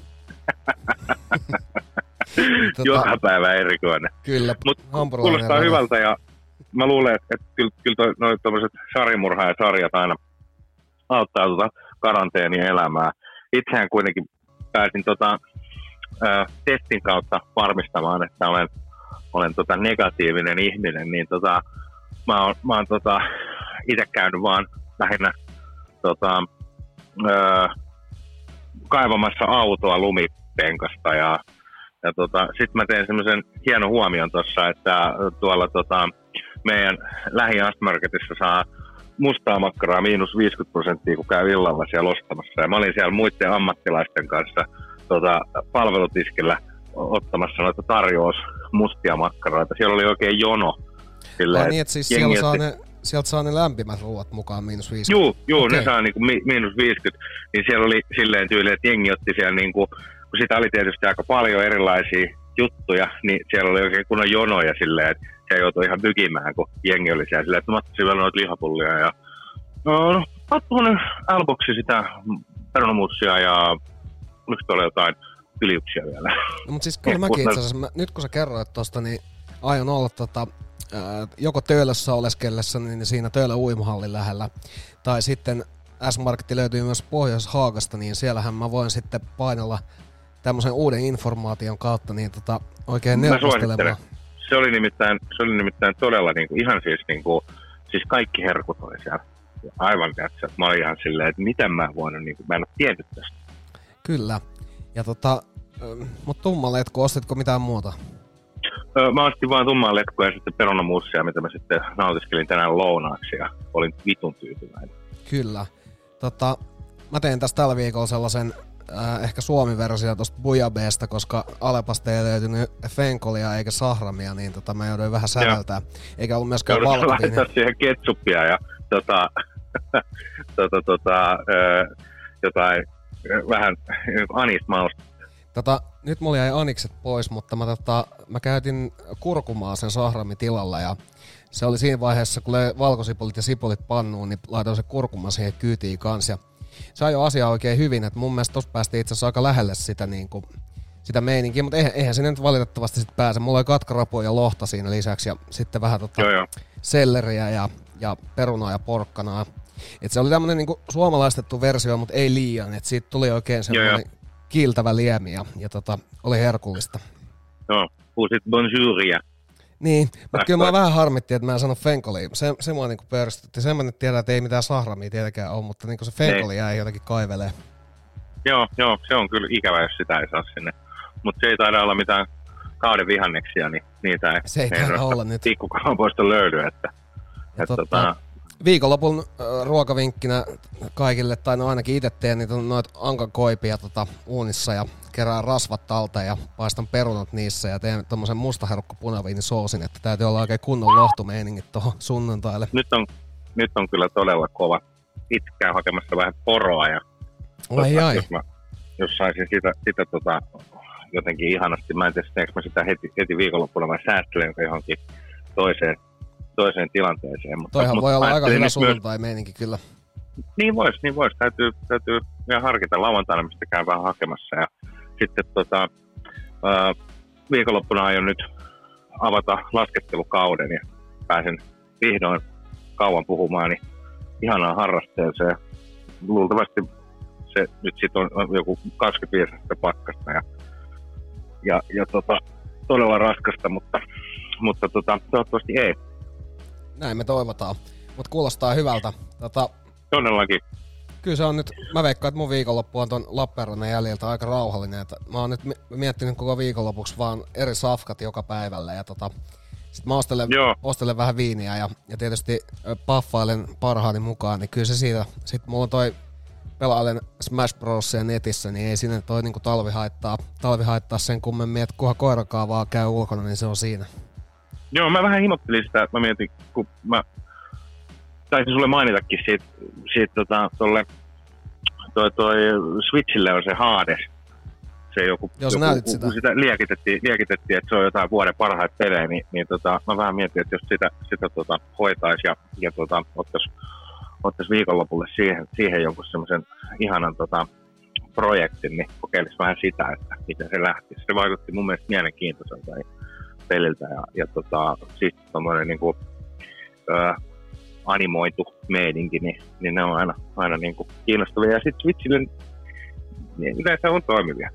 tota, joka päivä erikoinen. Kyllä, mut kuulostaa hyvältä ja mä luulen, että, että kyllä, kyllä noi tommoset sarjamurhaajasarjat aina auttaa tuota karanteenien elämää. Itsehän kuitenkin pääsin tota, ää, testin kautta varmistamaan, että olen, olen tota negatiivinen ihminen, niin tota, mä oon, mä oon tota, itse käynyt vaan lähinnä tota, ää, kaivamassa autoa lumipenkasta ja, ja tota, sitten mä tein semmoisen hienon huomion tuossa, että tuolla tota, meidän lähi-astmarketissa saa mustaa makkaraa miinus viisikymmentä prosenttia, kun käy illalla siellä ostamassa. Ja mä olin siellä muiden ammattilaisten kanssa tota, palvelutiskillä ottamassa noita tarjous mustia makkaroita. Siellä oli oikein jono. Silleen, niin, että siis siellä saa ne, sieltä saa ne lämpimät ruuat mukaan miinus viisikymmentä. Juu, juu okay. Ne saa niinku mi, miinus viisikymmentä. Niin siellä oli silleen tyyli, että jengi otti siellä, niinku, kun sitä oli tietysti aika paljon erilaisia juttuja, niin siellä oli oikein kunnon jonoja silleen, että se joutui ihan tykimään, kun jengi oli siellä silleen, että mä ottaisin vielä noita lihapullia ja no, no ottamunen alboksi sitä perunamuutsia ja oliko tuolla jotain yliuksia vielä. No, mutta siis kyllä mäkin itse asiassa, mä, nyt kun sä kerroit tosta, niin aion olla tota, ää, joko Töölössä oleskellessa, niin siinä Töölön uimahallin lähellä, tai sitten S-Marketti löytyy myös Pohjois-Haagasta, niin siellähän mä voin sitten painella tämmöisen uuden informaation kautta niin tota, oikein neuvostelemaan. Se oli nimittäin, se oli nimittäin todella niinku, ihan siis, niinku, siis kaikki herkut oli siellä. Aivan kätsä. Mä olin ihan silleen, että miten mä voin, niinku, mä en ole tiennyt tästä. Kyllä. Ja tota, mut tumma letku, ostitko mitään muuta? Öö, mä ostin vaan tummaa letkua ja sitten perunamuussia, mitä mä sitten nautiskelin tänään lounaaksi ja olin vitun tyytyväinen. Kyllä. Tota, mä tein tässä tällä viikolla sellaisen äh, ehkä suomi-versio tosta Bujabeesta, koska Alepasta ei löytynyt fenkolia eikä sahramia, niin tota mä jouduin vähän säveltää. Eikä ollut myöskään valkotiin. Joudut laittaa siihen ketsuppia ja tota, tota, tota, öö, jotain vähän anismausta. Tota, nyt mulla jäi anikset pois, mutta mä, tota, mä käytin kurkumaa sen sahramin tilalla ja se oli siinä vaiheessa, kun löi valkosipulit ja sipulit pannuun, niin laitoin se kurkuma siihen kyytiin kanssa. Se ajoi asiaa oikein hyvin, että mun mielestä tossa päästiin itse asiassa aika lähelle sitä, niin kuin, sitä meininkiä, mutta eihän, eihän sinne nyt valitettavasti sit pääse. Mulla oli katkarapuja ja lohta siinä lisäksi ja sitten vähän tota, joo, joo. selleriä ja, ja perunaa ja porkkanaa. Et se oli tämmönen niinku suomalaistettu versio, mutta ei liian, että siitä tuli oikein semmoinen kiiltävä liemi ja, ja tota, oli herkullista. Joo, uusit bonjouria. Niin, mutta kyllä mä vähän harmittiin, että mä en sano fenkoliin. Se, se mua niinku pörstytti. Sen mä nyt tiedän, että ei mitään sahramia tietenkään ole, mutta niinku se fenkoli jäi jotenkin kaivelee. Joo, joo, se on kyllä ikävä, jos sitä ei saa sinne. Mutta se ei taida olla mitään kauden vihanneksia, niin niitä ei, se ei, ei taida olla nyt. Pikkukaupoista löydy, että... että totta. Tota, viikonlopun ruokavinkkinä kaikille, tai no ainakin itse teen niitä noita ankakoipia tota, uunissa ja kerään rasvat alta ja paistan perunat niissä ja teen tommosen mustaherukkapunaviinisoosin, että täytyy olla oikein kunnon lohtumeiningit tuohon sunnuntaille. Nyt on, nyt on kyllä todella kova. Itsekään hakemassa vähän poroa ja tuota, jos, mä, jos saisin sitä, sitä tota, jotenkin ihanasti, mä en tiedä, teekö mä sitä heti, heti viikonloppuna, mä säästelen johonkin toiseen. toiseen tilanteeseen. Mutta, Toihan mutta voi olla aika hyvä sunnuntai-meininki kyllä. Niin voisi, niin vois. Täytyy, täytyy ihan harkita lauantaina, mistä käyn vähän hakemassa. Ja sitten tota, ää, viikonloppuna aion nyt avata laskettelukauden ja pääsen vihdoin kauan puhumaan niin ihanaan harrasteeseen. Luultavasti se nyt sit on, on joku kaksikymmentäviisi pakkasta ja, ja, ja tota, todella raskasta, mutta, mutta tota, toivottavasti ei. Näin me toivotaan, mutta kuulostaa hyvältä. Tota, Todellakin. Kyllä se on nyt, mä veikkaan, että mun viikonloppu on ton Lappeenrannan jäljiltä aika rauhallinen. Että mä oon nyt miettinyt koko viikonlopuksi vaan eri safkat joka päivällä. Ja tota, sit mä ostelen, ostelen vähän viiniä ja, ja tietysti paffailen parhaani mukaan, niin kyllä se siitä. Sit mulla on toi, pelailen Smash Brosia netissä, niin ei sinne toi niinku talvi haittaa, talvi haittaa sen kummemmin, että kunhan koirakaan vaan käy ulkona, niin se on siinä. Joo, mä vähän himottelin sitä, että mä mietin, kun mä taisin sulle mainitakin siitä, siitä tota, tolle, toi, toi Switchille on se Hades. Se joku, Jos joku näytit sitä. sitä liekitettiin, liekitettiin, että se on jotain vuoden parhaita pelejä, niin, niin tota, mä vähän mietin, että jos sitä, sitä tota, hoitaisi ja, ja tota, ottaisi ottais viikonlopulle siihen, siihen jonkun semmoisen ihanan tota, projektin, niin kokeilisi vähän sitä, että miten se lähtisi. Se vaikutti mun mielestä mielenkiintoiselta. Peliltä ja, ja tota, siis tommoinen niinku, ö, animoitu meidinki, niin, niin ne on aina, aina niinku kiinnostavia. Ja sit Switchille niin yleensä on toimivia.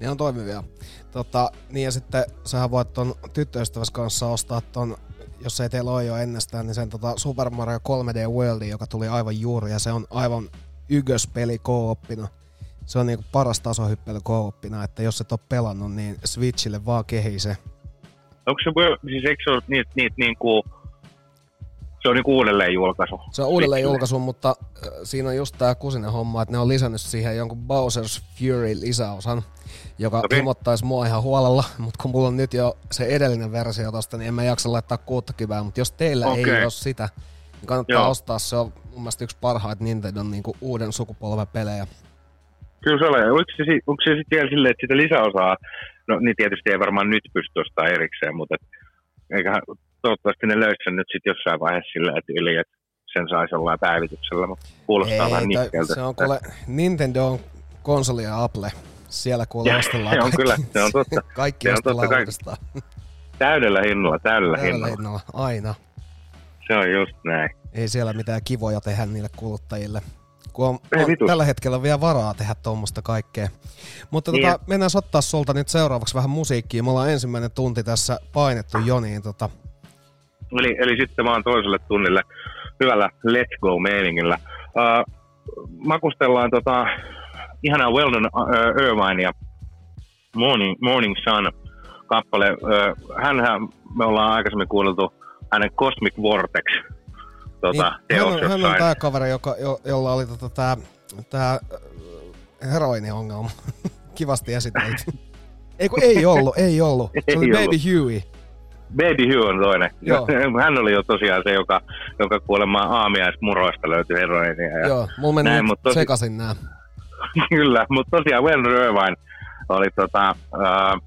Ne on toimivia. Tota, niin ja sitten sähän voit ton tyttöystäväs kanssa ostaa ton, jos ei teillä ole jo ennestään, niin sen tota Super Mario kolme D Worldin, joka tuli aivan juuri ja se on aivan ykköspeli co-oppina. se on niinku paras tasohyppely co-opina, että jos et ole pelannut, niin Switchille vaan kehi se. Onko se, siis eikö se ole niitä niit, niinku, se on niinku uudelleen julkaisu? Se on uudelleen julkaisu, mutta äh, siinä on just tää kusinen homma, että ne on lisännyt siihen jonkun Bowser's Fury-lisäosan, joka okay. himottaisi mua ihan huolella, mutta kun mulla on nyt jo se edellinen versio tosta, niin en mä jaksa laittaa kuuttakyvää, mutta jos teillä okay. ei ole sitä, niin kannattaa Joo. ostaa, se on mun mielestä yksi parhaita Nintendon niinku uuden sukupolven pelejä. Kyllä se on. Onko se, onko se sitten vielä silleen, että sitä lisäosaa, no niin tietysti ei varmaan nyt pysty ostamaan erikseen, mutta et, eiköhän toivottavasti ne löysi sen nyt sitten jossain vaiheessa silleen, että yli, että sen saisi olla päivityksellä, mutta kuulostaa ei, vähän nikkeltä. Se on kuule, Nintendo on konsoli ja Apple, siellä kuule ostellaan kaikki. Kyllä, se on totta. Kaikki ostellaan uudestaan. Täydellä hinnalla, täydellä, täydellä hinnalla. Aina. Se on just näin. Ei siellä mitään kivoja tehdä niille kuluttajille. Kun on, on tällä hetkellä vielä varaa tehdä tuommoista kaikkea. Mutta niin. tota, mennään ottaa sulta nyt seuraavaksi vähän musiikkia. Me ollaan ensimmäinen tunti tässä painettu jo, niin tota. Eli, eli sitten vaan toiselle tunnille hyvällä Let's Go-meiningillä. Uh, makustellaan tota, ihanaa Weldon uh, Irvinea Morning, Morning Sun-kappale. Uh, hänhän me ollaan aikaisemmin kuunneltu hänen Cosmic Vortex. Tuota, niin, hän, on, hän on tää kaveri, joka, jo, jolla oli tota, tää, tää heroiniongelma. Kivasti esitelty. ei kun ei ollut, ei ollut. Se ei oli ollut. Baby Huey. Baby Huey on toinen. Joo. Hän oli jo tosiaan se, joka, joka kuolemaan aamiaismuroista löytyi heroinia. Ja joo, mulla meni näin, tosi... sekasin nää. Kyllä, mutta tosiaan Weldon Irvine oli tota, äh,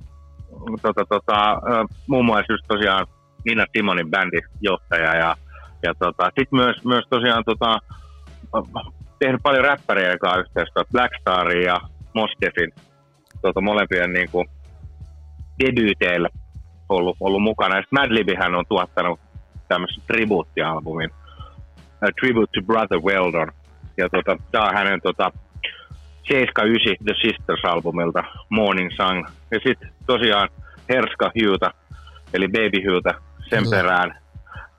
tota, tota, äh, muun muassa just tosiaan Nina Simonin bändin johtaja ja Ja tota, sit myös, myös tosiaan tota, tehnyt paljon räppäriä ekaa yhteistyötä, Blackstarin ja Mos Defin, tota, molempien niinku debyyteillä ollut, ollut mukana. Ja sit Madlibihän on tuottanut tämmöisen tribuuttialbumin, A Tribute to Brother Weldon. Ja tota, tää on hänen tota, seitsemänkymmentäyhdeksän The Sisters-albumilta, Morning Sun. Ja sit tosiaan Herska Hyytä, eli Baby Hyytä, sen mm. perään.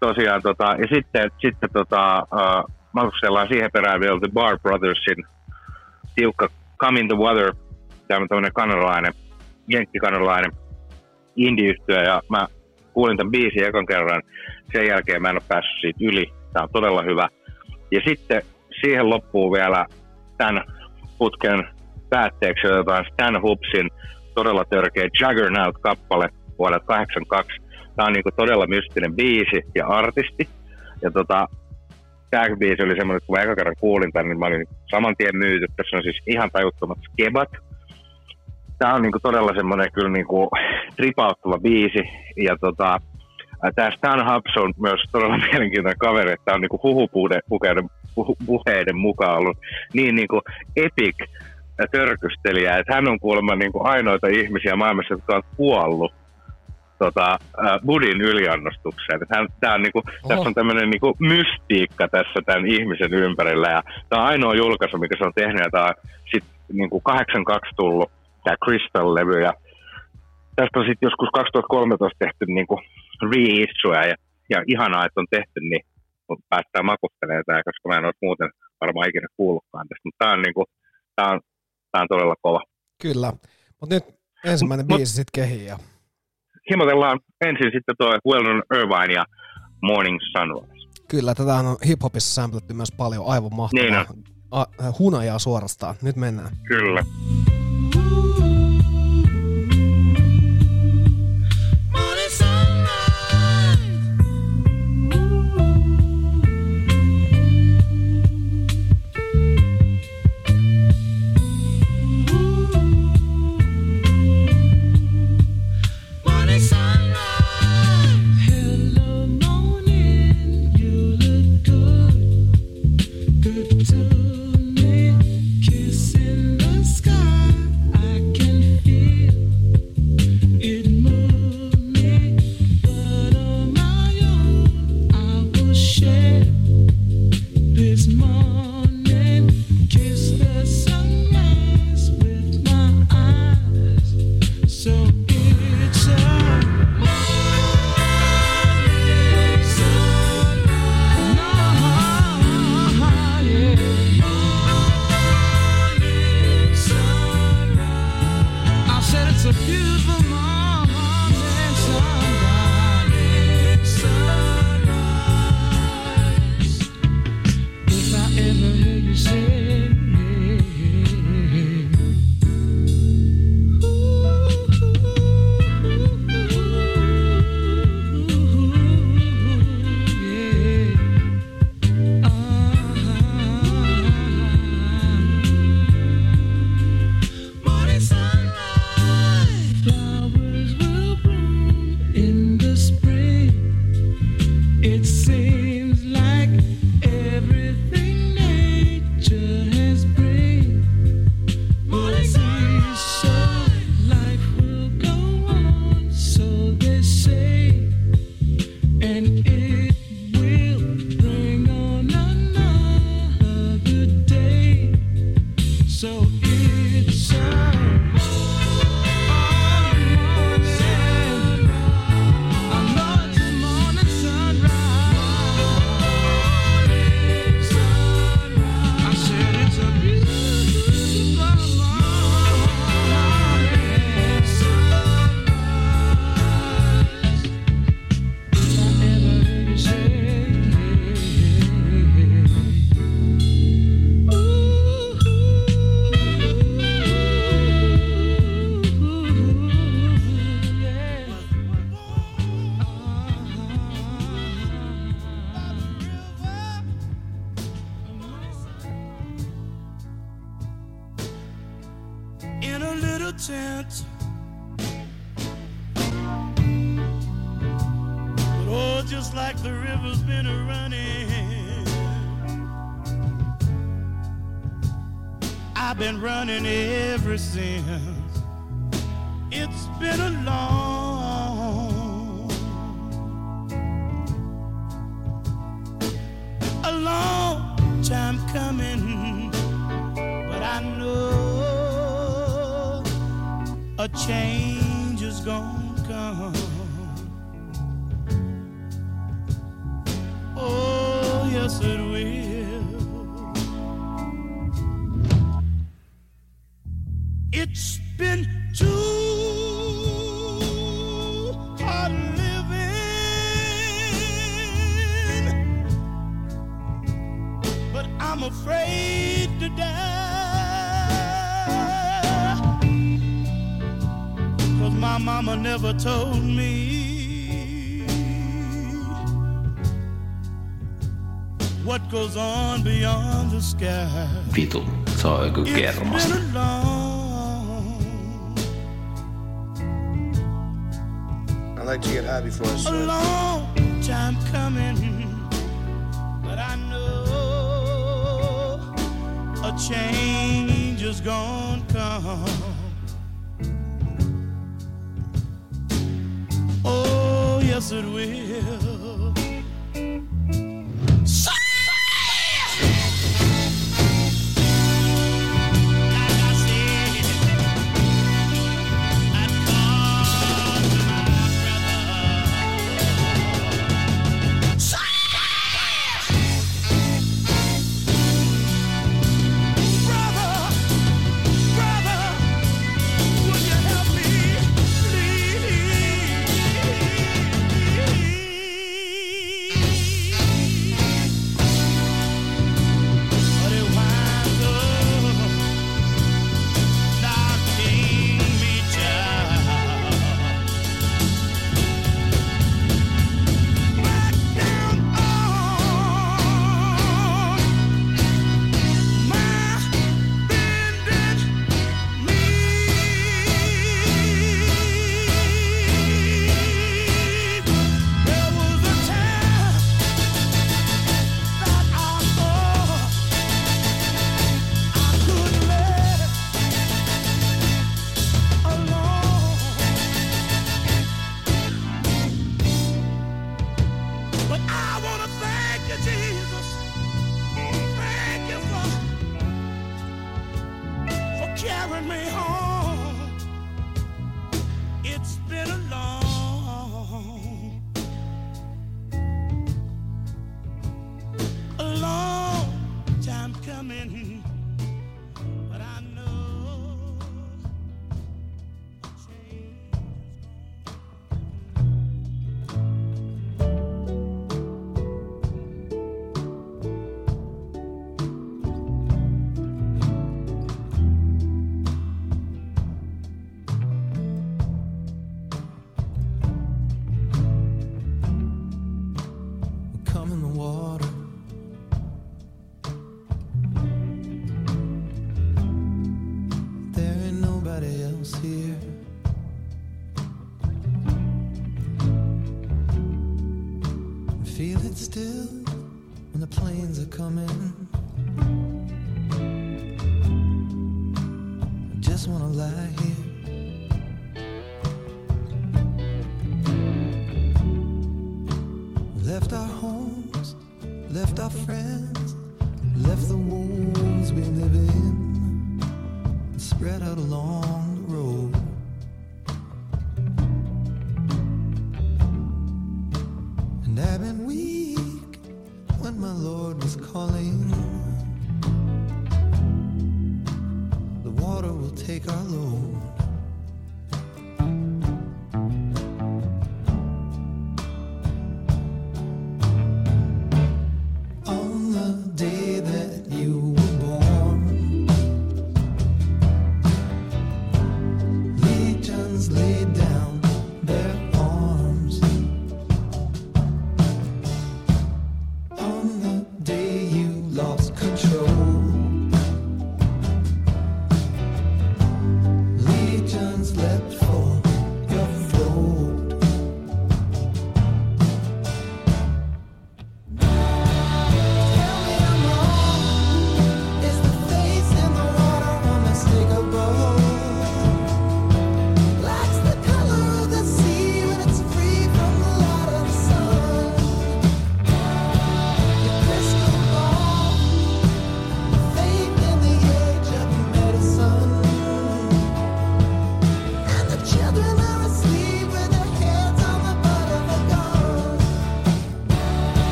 Tosiaan, tota, ja sitten, sitten tota, äh, makustellaan siihen perään vielä The Bar Brothersin tiukka Come in the Water, tämmöinen kanadalainen, jenkkikanadalainen indie-yhtyö, ja mä kuulin tämän biisin ekan kerran, sen jälkeen mä en ole päässyt siitä yli, tää on todella hyvä. Ja sitten siihen loppuu vielä tämän putken päätteeksi otetaan Stan Hoopsin todella törkeä Juggernaut-kappale vuodelta kahdeksankymmentäkaksi. Tää on niinku todella mystinen biisi ja artisti. Ja tota, tää biisi oli semmoinen, että kun mä eka kerran kuulin tän, niin mä olin saman tien myyty. Tässä on siis ihan tajuttomat skebat. Tää on niinku todella semmoinen kyllä niinku tripauttava biisi. Ja tota, tää Stan Hubs on myös todella mielenkiintoinen kaveri. Tää on niinku huhupuheiden puheiden mukaan ollut niin niinku epic törkystelijä. Että hän on kuulemma niinku ainoita ihmisiä maailmassa, jotka on kuollut. Tota, äh, Budin yliannostukseen. Tää on niinku, tässä on tämmönen niinku mystiikka tässä tämän ihmisen ympärillä ja tää on ainoa julkaisu, mikä se on tehnyt ja tää on sit niinku kahdeksankymmentäkaksi tullut tää Crystal-levy ja tästä on sit joskus kaksituhattakolmetoista tehty niinku reissuja ja, ja ihanaa, että on tehty niin, mutta päästään makustelemaan tää, koska mä en ois muuten varmaan ikinä kuullutkaan tästä, mutta tää on niinku, tää on, tää on todella kova. Kyllä, mut nyt ensimmäinen mut, biisi sit kehiin ja himotellaan ensin sitten tuo Weldon Irvine ja Morning Sunrise. Kyllä, tätä on hiphopissa sampletty myös paljon, aivan mahtavaa. Niin on. A- hunajaa suorastaan. Nyt mennään. Kyllä. Good to me, kiss in the sky. chance. But oh, just like the river's been a-running, I've been running ever since. It's been a long, a long time coming, but I know a change is gonna come. Oh, yes it will. It's been too I'm afraid to die, 'cause my mama never told me what goes on beyond the sky. Vitu, se on joku kermas. It's been a long, I like to get high before I sleep. A long time coming, but I know a change is gonna come. Oh, yes it will. Control.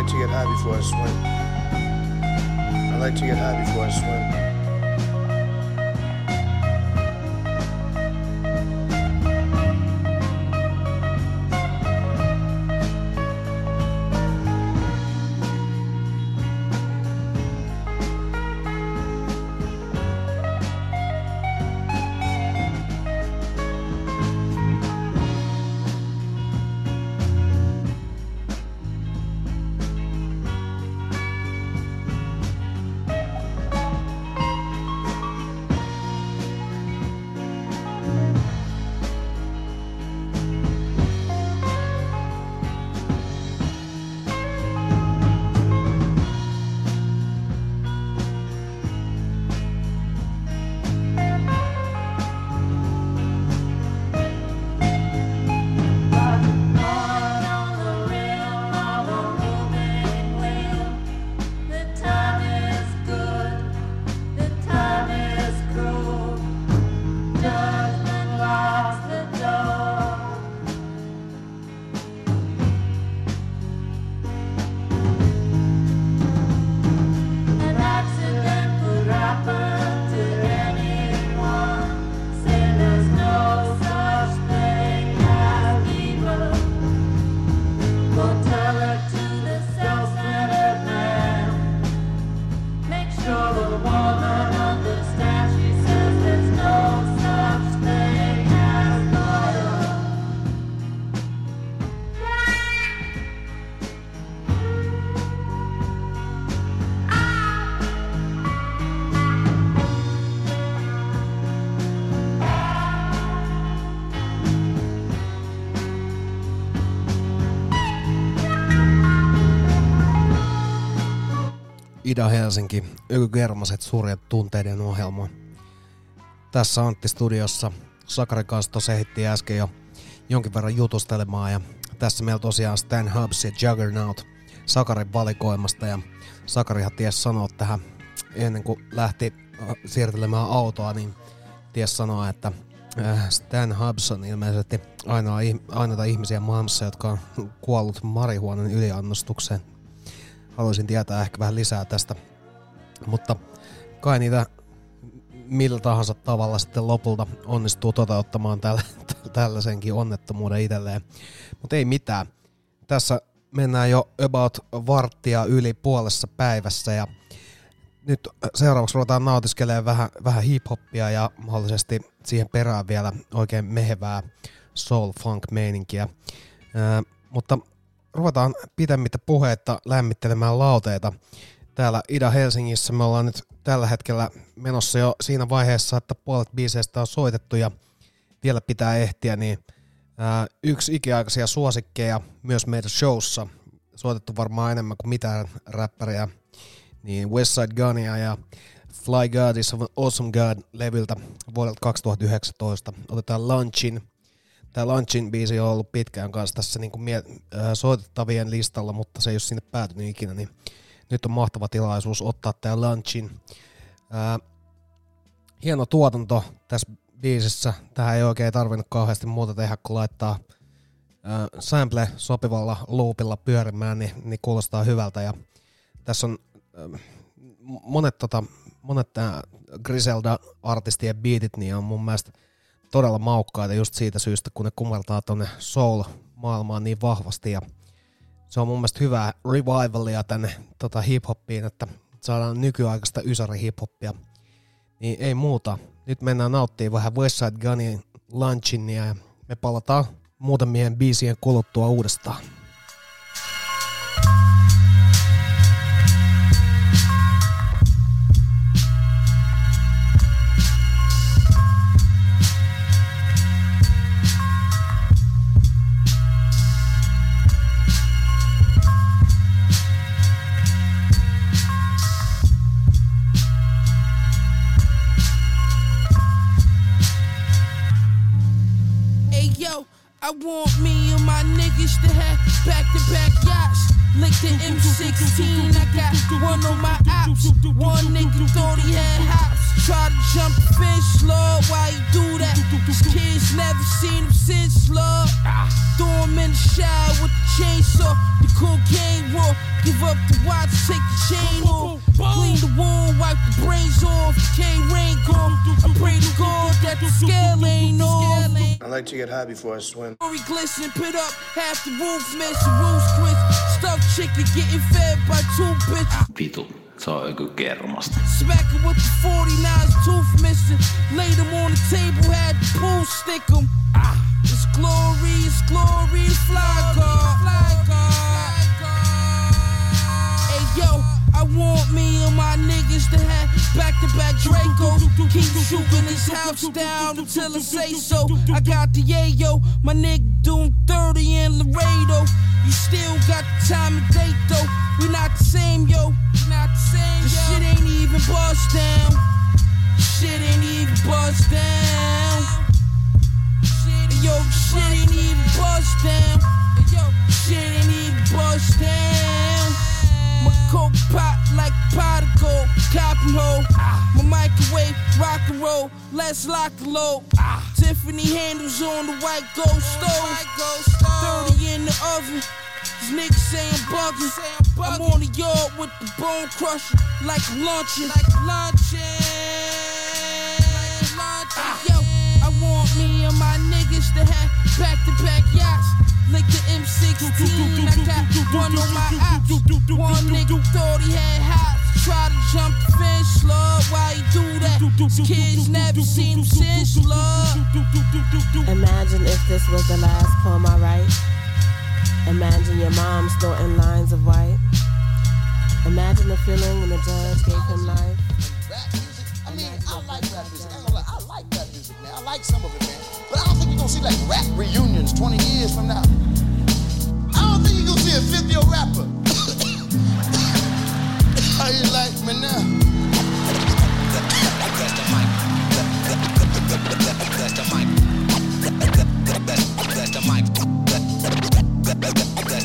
like to get high before I swim. I like to get high before I swim. Ida-Helsinki, ykykermaset surjat tunteiden ohjelma. Tässä Antti-studiossa. Sakari kanssa tuossa ehdittiin äsken jo jonkin verran jutustelemaan. Ja tässä meillä tosiaan Stan Hubbs ja Juggernaut Sakarin valikoimasta. Ja Sakarihan ties sanoa tähän, ennen kuin lähti siirtelemään autoa, niin ties sanoa, että Stan Hubbs on ilmeisesti ainoa, ainoita ihmisiä maailmassa, jotka on kuollut marihuonan yliannostukseen. Haluaisin tietää ehkä vähän lisää tästä, mutta kai niitä millä tahansa tavalla sitten lopulta onnistuu toteuttamaan tällä, tällaisenkin onnettomuuden itselleen. Mutta ei mitään. Tässä mennään jo about varttia yli puolessa päivässä ja nyt seuraavaksi ruvetaan nautiskelemaan vähän, vähän hip-hoppia ja mahdollisesti siihen perään vielä oikein mehevää soul-funk-meininkiä. Ää, mutta ruvetaan pitemmittä puheitta lämmittelemään lauteita. Täällä Ida-Helsingissä me ollaan nyt tällä hetkellä menossa jo siinä vaiheessa, että puolet biiseistä on soitettu ja vielä pitää ehtiä. Niin ää, yksi ikiaikaisia suosikkeja myös meidän showssa, soitettu varmaan enemmän kuin mitään räppäriä, niin West Side Gunia ja Fly God is an Awesome God-levyltä vuodelta kaksituhattayhdeksäntoista. Otetaan Lunchin. Tämä Lunchin biisi on ollut pitkään kanssa tässä niin kuin mie- äh, soitettavien listalla, mutta se ei ole sinne päätynyt ikinä, niin nyt on mahtava tilaisuus ottaa tämä Lunchin. Äh, hieno tuotanto tässä biisissä. Tähän ei oikein tarvinnut kauheasti muuta tehdä, kun laittaa äh, sample sopivalla loopilla pyörimään, niin, niin kuulostaa hyvältä. Ja tässä on äh, monet, tota, monet Griselda-artistien biitit, niin on mun mielestä todella maukkaita just siitä syystä, kun ne kumartaa tonne soul-maailmaan niin vahvasti. Ja se on mun mielestä hyvää revivalia tänne tota hip-hoppiin, että saadaan nykyaikaista ysari-hip-hoppia. Niin ei muuta. Nyt mennään nauttimaan vähän West Side Gunin Lunchinia ja me palataan muutamien biisien kuluttua uudestaan. I want me and my niggas to have back-to-back yachts. Lick the M sixteen, I got one on my ops. One nigga thought he had hops. Try to jump fish, Lord, why you do that? These kids never seen him since, Lord. Throw him in the shower with the chainsaw. The cocaine roll, give up the watch, take the chain off, clean the wound, wipe the brains off. K-Rain gone, I pray to God that the scale ain't off. I like to get high before I swim. Glory glistening, pit up, half the roof, miss the roof, twist. Stuffed chicken getting fed by two bitches. Vitu, se on joku kermasta. Smack him with the forty-nine's tooth missing. Laid him on the table, had the pool stick him. Ah. It's glory, it's glory, fly car. Fly car. Hey yo, I want me and my niggas to have back-to-back Dracos. Keep shooting this house down until I say so. I got the yayo, my nigga doing thirty in Laredo. You still got the time and date though. We not the same, yo. We not the same, this yo. Shit ain't even buzzed down. Shit ain't even buzzed down. Shit yo, shit ain't even buzzed down. Yo, shit ain't even buzzed down. My coke pot like pot of gold, cotton hole. My microwave rock and roll, let's lock the load. Tiffany handles on the white gold stove. thirty in the oven. These niggas saying buggin'. I'm on the yard with the bone crusher, like luncheon. Like luncheon. Like luncheon. Ah. Yo, I want me and my niggas to have back-to-back yachts. Lick the M sixteen, I got one on my ops. One nigga thought he had hops. Try to jump the fence, love. Why he do that? These kids never seen him since, love. Imagine if this was the last poem I write. Imagine your mom snorting lines of white. Imagine the feeling when the judge gave him life. Rap music, I mean, I like rap music. I, like, I like rap music, man. I like some of it, man. But I don't think you're gonna see like rap reunions twenty years from now. I don't think you're gonna see a fifty-year rapper. How you like me now? That's the mic. That's the mic. That's the mic. That's the mic. That's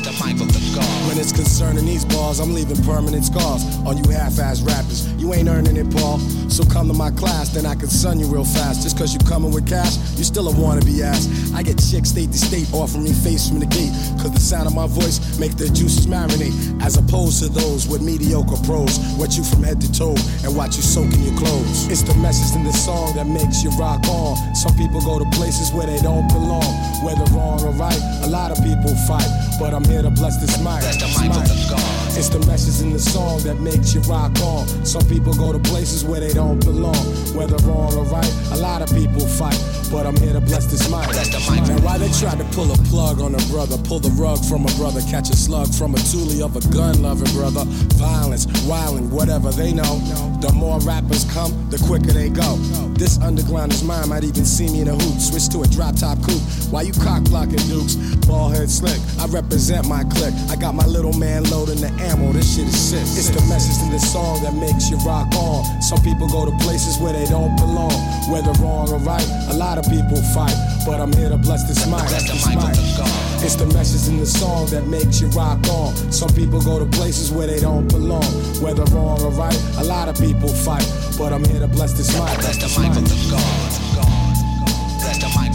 the mic of the God. When it's concerning these balls, I'm leaving permanent scars on you half-ass rappers. You ain't earning it, Paul. So come to my class, then I can sun you real fast. Just cause you coming with cash, you still a wannabe ass. I get chicks state to state offering me face from the gate. Cause the sound of my voice make the juices marinate. As opposed to those with mediocre pros. Watch you from head to toe and watch you soak in your clothes. It's the message in the song that makes you rock on. Some people go to places where they don't belong. Whether wrong or right, a lot of people fight, but I'm here to bless this mic. That's the mic of the God. It's the message in the song that makes you rock on. Some people go to places where they don't belong. Whether wrong or right, a lot of people fight, but I'm here to bless this mic. That's the mic. Now why they try to pull a plug on a brother, pull the rug from a brother, catch a slug from a toolie of a gun-loving brother. Violence, wilding, whatever they know. The more rappers come, the quicker they go. This underground is mine, might even see me in a hoop. Switch to a drop-top coupe. Why you cock-blocking dukes? Ball-head slick. I represent my clique. I got my little man loading the ammo. This shit is sick. It's the message in the song that makes you rock on. Some people go to places where they don't belong. Whether wrong or right, a lot of people fight, but I'm here to bless this mic. Bless the mic of the God. It's the message in the song that makes you rock on. Some people go to places where they don't belong. Whether wrong or right, a lot of people fight, but I'm here to bless this mic. Bless the mic of the God. Bless the mic.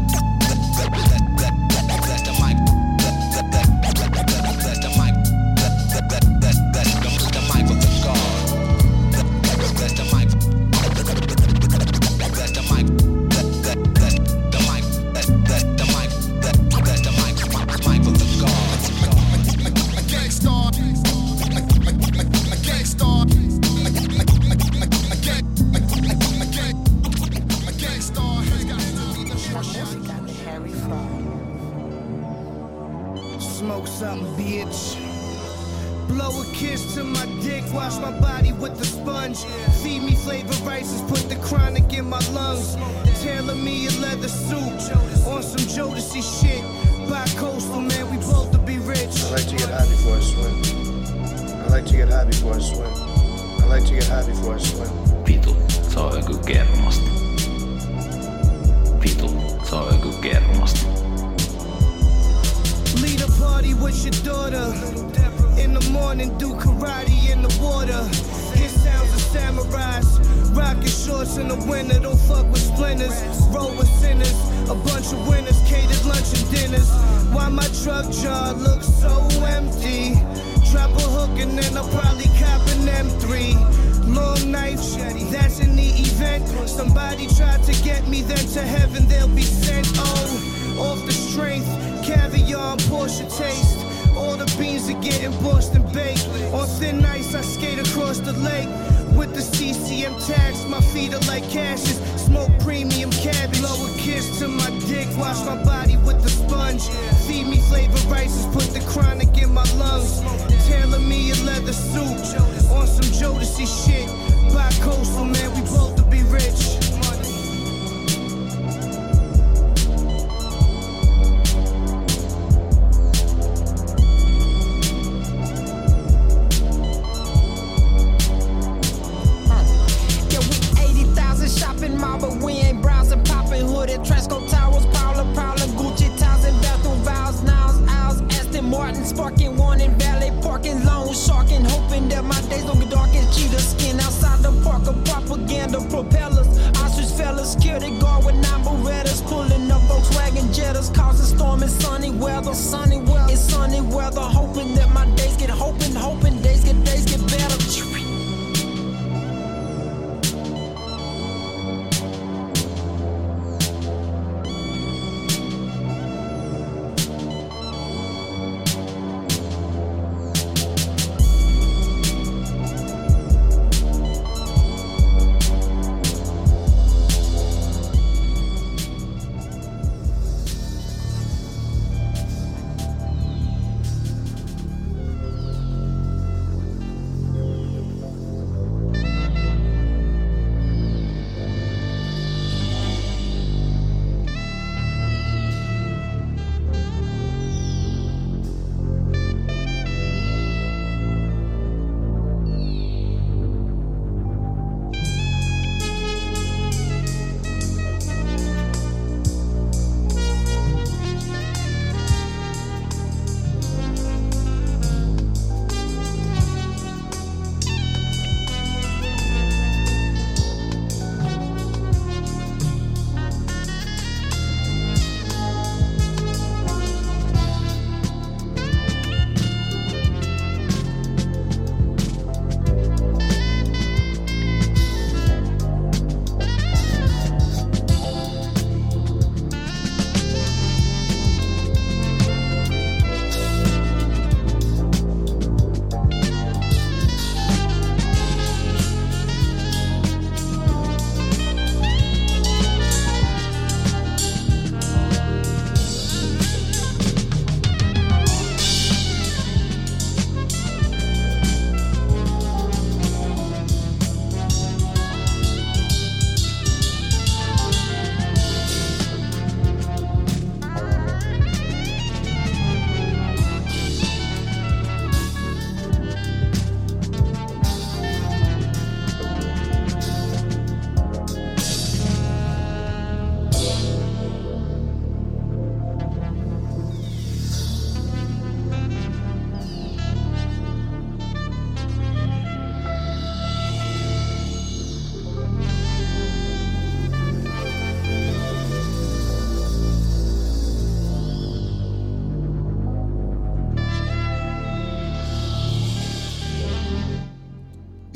smoking and I'll probably cop an M three. Long nights, that's in the event. Somebody tried to get me, then to heaven they'll be sent. Oh, off the strength, caviar and Porsche taste. All the beans are getting bossed and baked. On thin ice, I skate across the lake. With the C C M tags, my feet are like ashes. Smoke premium cabbage. Blow a kiss to my dick, wash my body with the sponge. Feed me flavored rices, put the chronic in my lungs. Tailor me a leather suit on some Jodeci shit. Bi-coastal, man, we both to be rich. Sparking, warning, valet parking, loan sharking, hoping that my days don't get dark and cheetah skin. Outside the park of propaganda propellers, ostrich fellas, security guard with nine Berettas, pulling up Volkswagen Jettas, causing storm in sunny weather, sunny weather, it's sunny weather, hoping that my days get hoping, hoping days get days get better.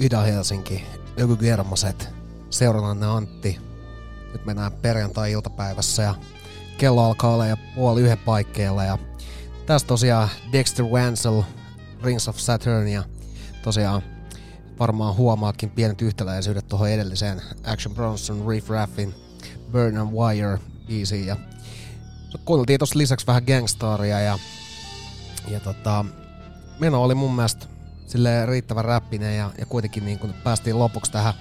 Itä-Helsinki, Ökygermaset, Seurananne Antti. Nyt mennään perjantai-iltapäivässä ja kello alkaa olla jo puoli yhden paikkeilla. Ja tässä tosiaan Dexter Wenzel, Rings of Saturn, ja tosiaan varmaan huomaatkin pienet yhtäläisyydet tuohon edelliseen Action Bronson, Riff Raffin, Burn and Wire biisiin. Ja kuunneltiin tuossa lisäksi vähän Gangstaria ja, ja tota, meno oli mun mielestä silleen riittävän räppinen ja, ja kuitenkin niin kun päästiin lopuksi tähän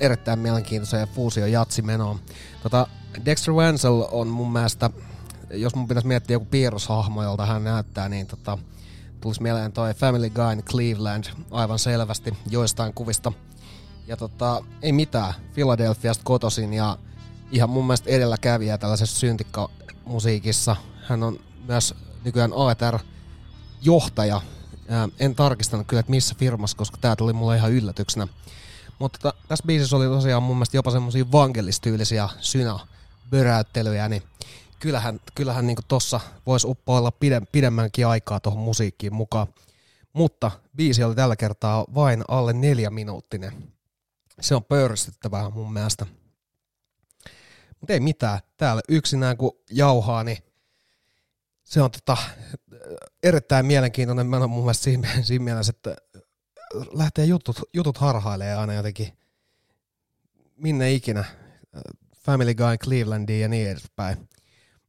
erittäin mielenkiintoiseen fuusiojatsimenoon. Tota, Dexter Wenzel on mun mielestä, jos mun pitäisi miettiä joku piirroshahmo, jolta hän näyttää, niin tota, tulisi mieleen toi Family Guy in Cleveland aivan selvästi joistain kuvista. Ja tota, ei mitään, Philadelphiasta kotoisin ja ihan mun mielestä edelläkävijä tällaisessa syntikkamusiikissa. Hän on myös nykyään A T R-johtaja. En tarkistanut kyllä, että missä firmassa, koska tää tuli mulle ihan yllätyksenä. Mutta tota, tässä biisissä oli tosiaan mun mielestä jopa semmosia vankelistyylisiä synäböräyttelyjä, niin kyllähän, kyllähän niinku tossa voisi uppoilla pidemmänkin aikaa tohon musiikkiin mukaan. mutta biisi oli tällä kertaa vain alle neljä minuuttinen. Se on pöyristyttävää mun mielestä. Mutta ei mitään, täällä yksinään kun jauhaa, niin se on tota, erittäin mielenkiintoinen meno mun mielestä siinä, siinä mielessä, että lähtee jutut, jutut harhailemaan aina jotenkin minne ikinä, Family Guy, Clevelandiin ja niin edespäin.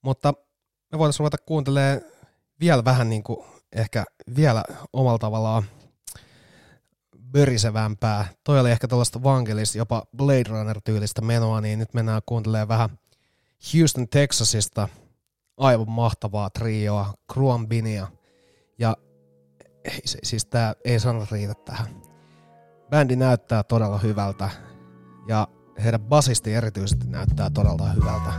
Mutta me voitaisiin ruveta kuuntelemaan vielä vähän niin kuin ehkä vielä omalla tavallaan börisevämpää. Toi oli ehkä tällaista vankelis, jopa Blade Runner-tyylistä menoa, niin nyt mennään kuuntelemaan vähän Houston, Texasista aivan mahtavaa trioa, Cruambinia. Ja ei, siis tää ei sano riitä tähän. Bändi näyttää todella hyvältä ja heidän basisti erityisesti näyttää todella hyvältä.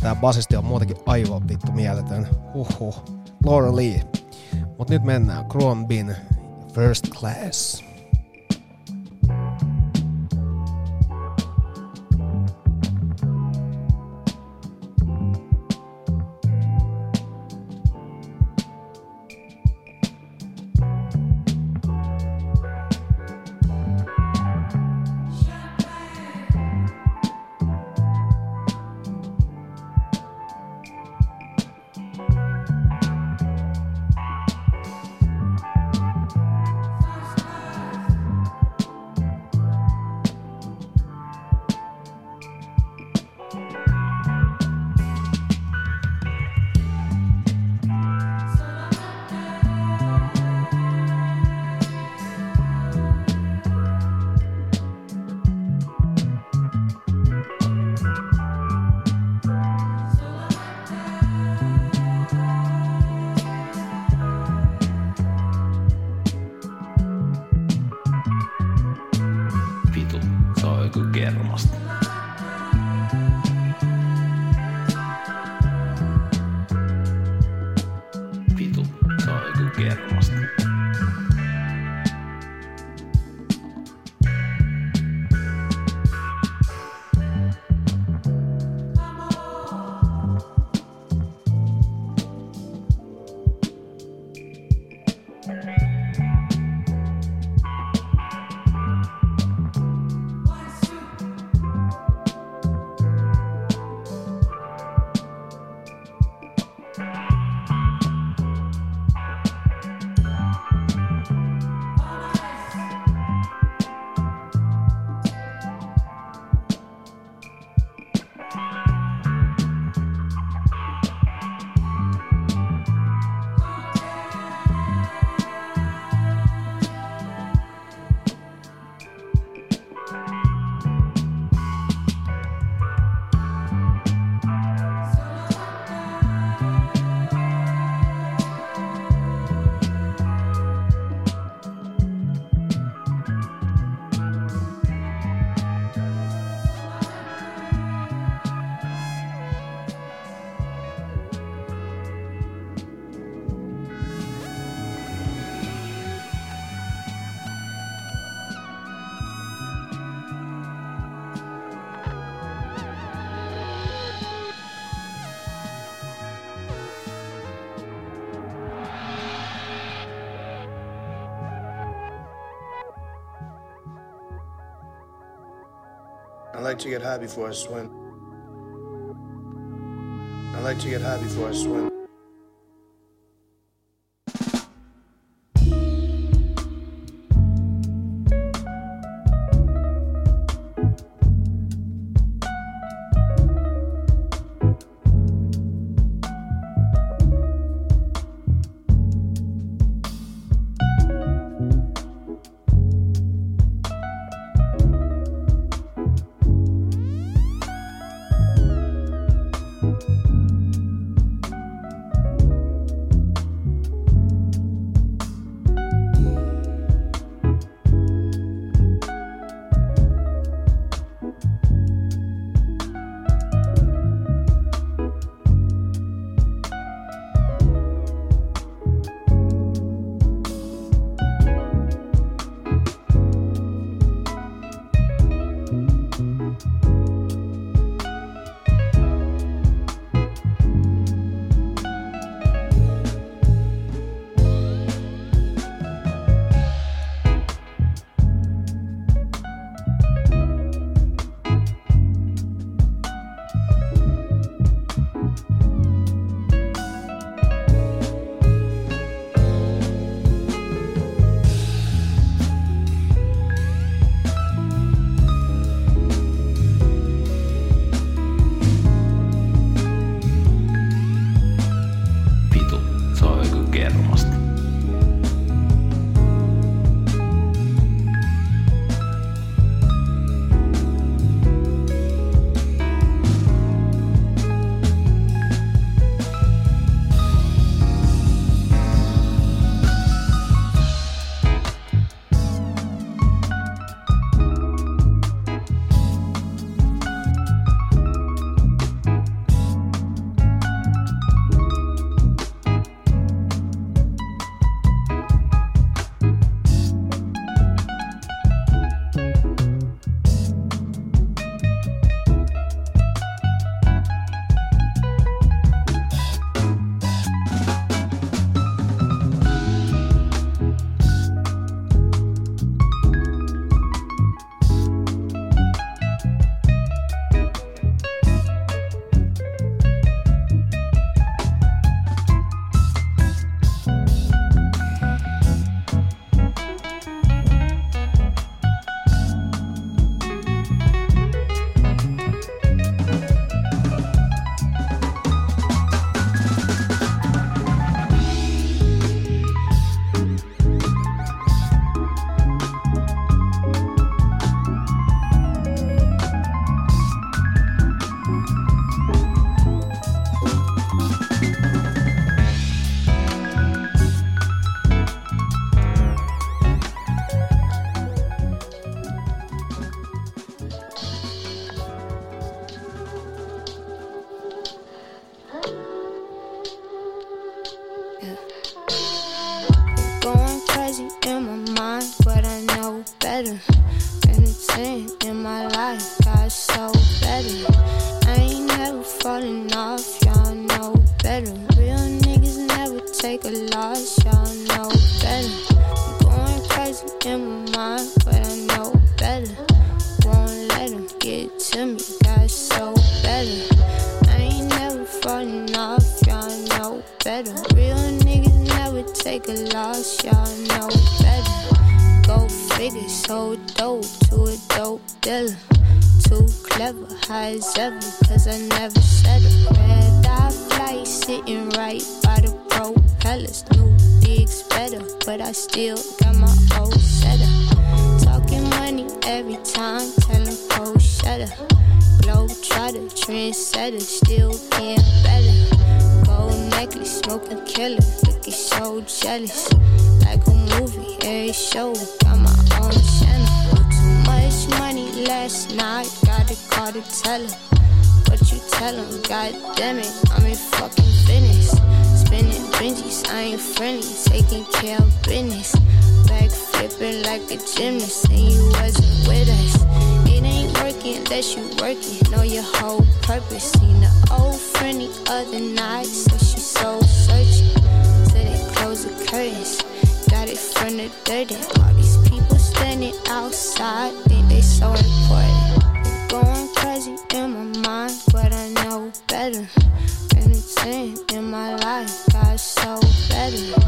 Tää basisti on muutenkin aivan vittu mieletön. Huhhuh. Laura Lee. Mut nyt mennään Cruambin First Class. I like to get high before I swim. I like to get high before I swim. Going crazy in my mind, but I know better. Anything in my life got so better. I ain't never falling off, y'all know better. Real niggas never take a loss, y'all know better. Going crazy in my mind, but I know better. Won't let them get to me, got so better. I ain't never falling off, y'all know better. Real niggas never take a loss, y'all know better. Go figure, so dope to a dope dealer. Too clever, high as ever, cause I never settle. Red eye flight, sitting right by the propellers. New digs better, but I still got my old setup. Talking money every time, telling cold shutter. Globe trotter, trendsetter, still being better. Gold necklace, smoking killer, looking so jealous. Like a movie, every show, got my own channel. Too much money last night, gotta call the teller. What you tell him, god damn it, I'm in fucking business. Spinning binges, I ain't friendly, taking care of business. Back flipping like a gymnast, and you wasn't with us. It ain't working unless you working, know your whole purpose. Seen an old friend the other night, so she soul searching. Till they close the curtains. Got it from the dirty. All these people standing outside think they so important. Going crazy in my mind, but I know better. Anything in my life got so better.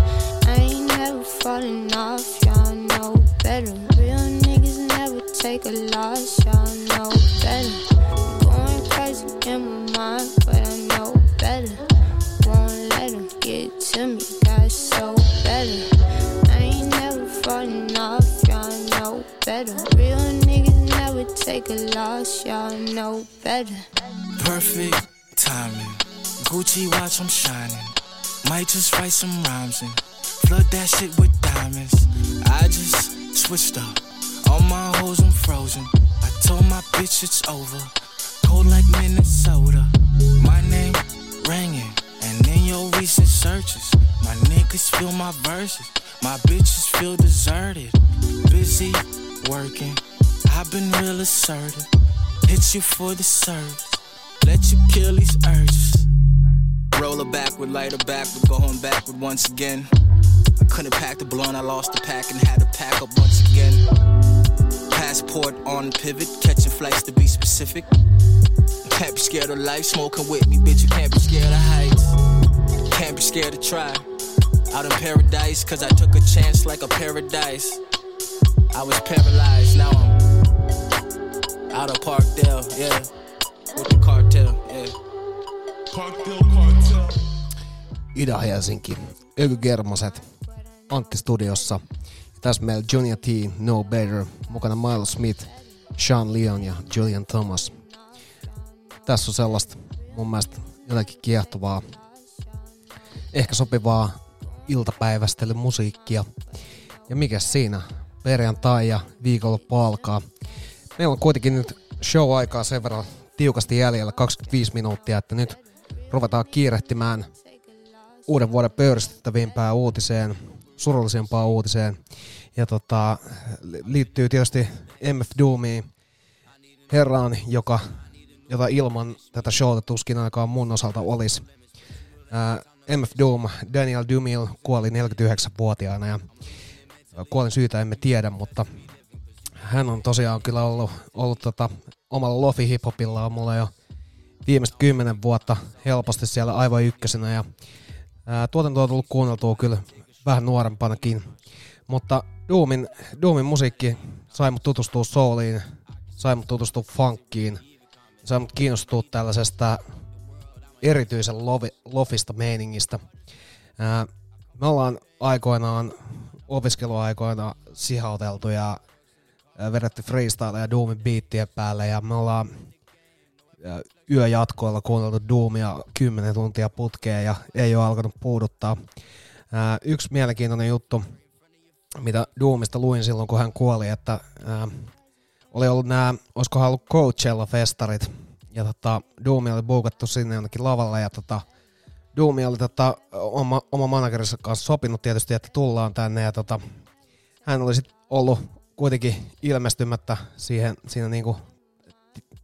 I ain't never falling off, y'all know better. Real niggas never take a loss, y'all know better. Going crazy in my mind, but I know better. Won't let them get to me, got so better. Falling off, y'all know better. Real niggas never take a loss, y'all know better. Perfect timing, Gucci watch, I'm shining. Might just write some rhymes and flood that shit with diamonds. I just switched up, all my hoes I'm frozen. I told my bitch it's over, cold like Minnesota. My name ringing, and in your recent searches, my niggas feel my verses. My bitches feel deserted, busy working. I've been real assertive, hit you for the service, let you kill these urges. Roller backward, lighter backward, going backward once again. I couldn't pack the blunt, I lost the pack and had to pack up once again. Passport on pivot, catching flights to be specific. You can't be scared of life, smoking with me, bitch, you can't be scared of heights. Can't be scared to try. Out in paradise, cause I took a chance like a paradise. I was paralyzed, now I'm out of Parkdale, yeah. With the cartel, yeah. Parkdale cartel. Ida-Helsinki, Ökykermoset, Antti Studiossa. Tässä meillä Johnny T, No Better, mukana Miles Smith, Sean Leon ja Julian Thomas. Tässä on sellaista mun mielestä jotenkin kiehtovaa, ehkä sopivaa iltapäivästelle musiikkia. Ja mikäs siinä? Perjantai ja viikonloppu alkaa. Meillä on kuitenkin nyt show-aikaa sen verran tiukasti jäljellä, kaksikymmentäviisi minuuttia, että nyt ruvetaan kiirehtimään uuden vuoden pöyristyttävimpään uutiseen, surullisempaan uutiseen. Ja tota, liittyy tietysti M F Doomiin, herraan, joka, jota ilman tätä showta tuskin aikaan mun osalta olisi. Ää, M F Doom, Daniel Dumille, kuoli neljäkymmentäyhdeksänvuotiaana ja kuolin syytä emme tiedä, mutta hän on tosiaan kyllä ollut, ollut tota, omalla lofi hiphopillaan mulla jo viimeiset kymmenen vuotta helposti siellä aivan ykkösenä ja ää, tuotantoa on tullut kuunneltua kyllä vähän nuorempanakin, mutta Doomin, Doomin musiikki sai mut tutustua souliin, sai mut tutustua funkiin, sai mut kiinnostua tällaisesta erityisen lovi, lofista meiningistä. Ää, me ollaan aikoinaan, opiskeluaikoina sihauteltu ja ää, vedetty freestyle ja doomin biittien päälle ja me ollaan ää, yöjatkoilla kuunneltu doomia kymmenen tuntia putkeen ja ei ole alkanut puuduttaa. Ää, yksi mielenkiintoinen juttu, mitä doomista luin silloin kun hän kuoli, että ää, oli ollut nämä, olisikohan ollut Coachella-festarit. Ja tota, Doomi oli buukattu sinne jonnekin lavalle ja tota, Juumi oli tota, oma, oma managerinsa kanssa sopinut tietysti, että tullaan tänne, ja tota, hän oli sitten ollut kuitenkin ilmestymättä siihen, siinä niinku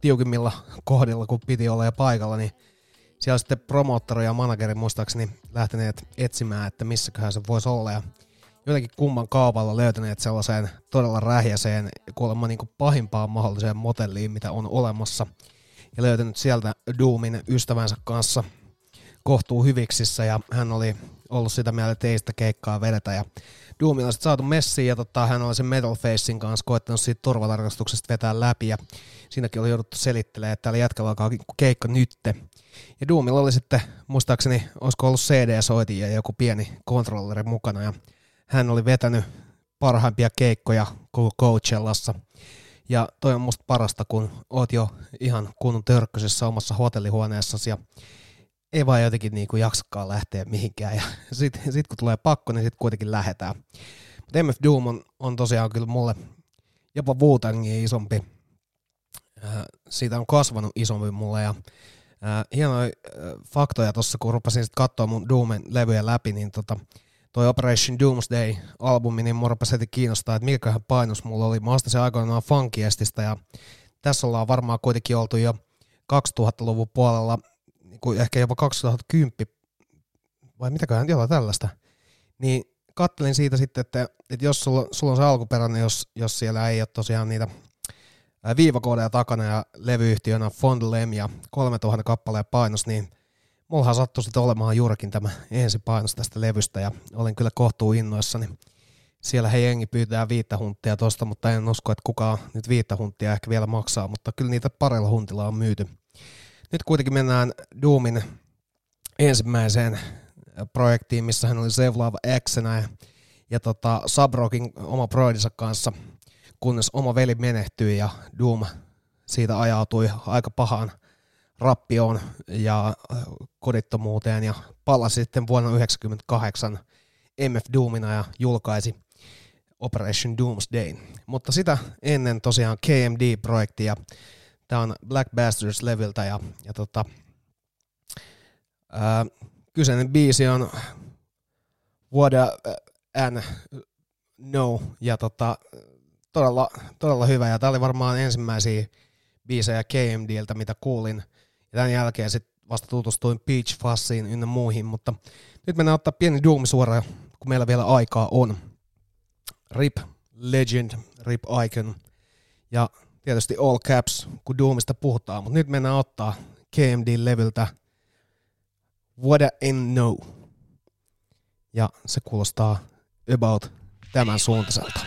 tiukimmilla kohdilla, kun piti olla ja paikalla, niin siellä sitten promoottori ja manageri muistaakseni lähteneet etsimään, että missäköhän se voisi olla, ja jotenkin kumman kaupalla löytäneet sellaiseen todella rähjäseen, kuulemma niin kuin pahimpaan mahdolliseen motelliin, mitä on olemassa, ja löytänyt sieltä Doomin ystävänsä kanssa kohtuu hyviksissä, ja hän oli ollut sitä mieltä, että ei sitä keikkaa vedetä, ja Doomilla on sitten saatu messiin, ja tota, hän oli sen Metal Facein kanssa koettanut siitä turvatarkastuksesta vetää läpi, ja siinäkin oli jouduttu selittelemään, että täällä jätkällä alkaa keikka nytte. Ja Doomilla oli sitten, muistaakseni, olisiko ollut C D-soitin ja joku pieni kontrolleri mukana, ja hän oli vetänyt parhaimpia keikkoja koko Coachellassa. Ja toi on musta parasta, kun oot jo ihan kunnon törkköisessä omassa hotellihuoneessasi ja ei vaan jotenkin niinku jaksakaan lähteä mihinkään. Ja sit, sit kun tulee pakko, niin sit kuitenkin lähetään. Mutta M F Doom on, on tosiaan kyllä mulle jopa Wu-Tangin isompi. Äh, siitä on kasvanut isompi mulle ja äh, hienoja äh, faktoja tossa, kun rupasin sit katsoa mun Doomin levyjä läpi, niin tota toi Operation Doomsday-albumi, niin mua rupesi heti kiinnostaa, että mikäköhän painos mulla oli. Mä astan sen aikoinaan funkiestistä, ja tässä ollaan varmaan kuitenkin oltu jo kaksituhattaluvun puolella, niin ehkä jopa kaksituhattakymmenen, vai mitäköhän jotain tällaista. Niin kattelin siitä sitten, että, että jos sulla, sulla on se alkuperäinen, jos, jos siellä ei ole tosiaan niitä viivakoodeja takana, ja levyyhtiönä Fond Lem ja kolmetuhatta kappaleen painos, niin mullahan sattui sitten olemaan juurikin tämä ensi painos tästä levystä ja olen kyllä kohtuu innoissani. Siellä he jengi pyytää viittä hunttia tosta, mutta en usko, että kukaan nyt viittä hunttia ehkä vielä maksaa, mutta kyllä niitä parilla huntilla on myyty. Nyt kuitenkin mennään Doomin ensimmäiseen projektiin, missä hän oli Save Love Xenä ja, ja tota, Subrockin oma broidinsa kanssa, kunnes oma veli menehtyi ja Doom siitä ajautui aika pahaan rappioon ja kodittomuuteen ja palasi sitten vuonna yhdeksänkymmentäkahdeksan M F Doomina ja julkaisi Operation Doomsday. Mutta sitä ennen tosiaan K M D-projektia. Tämä on Black Bastards-leviltä ja, ja tota, ää, kyseinen biisi on What an No ja tota, todella, todella hyvä ja tämä oli varmaan ensimmäisiä biisejä K M D:ltä, mitä kuulin. Ja tämän jälkeen sit vasta tutustuin Peach Fussiin ynnä muihin, mutta nyt mennään ottaa pieni Doom suoraan, kun meillä vielä aikaa on. Rip Legend, Rip Icon ja tietysti All Caps, kun Doomista puhutaan, mutta nyt mennään ottaa K M D-levyltä What I Know. Ja se kuulostaa about tämän suuntaiselta.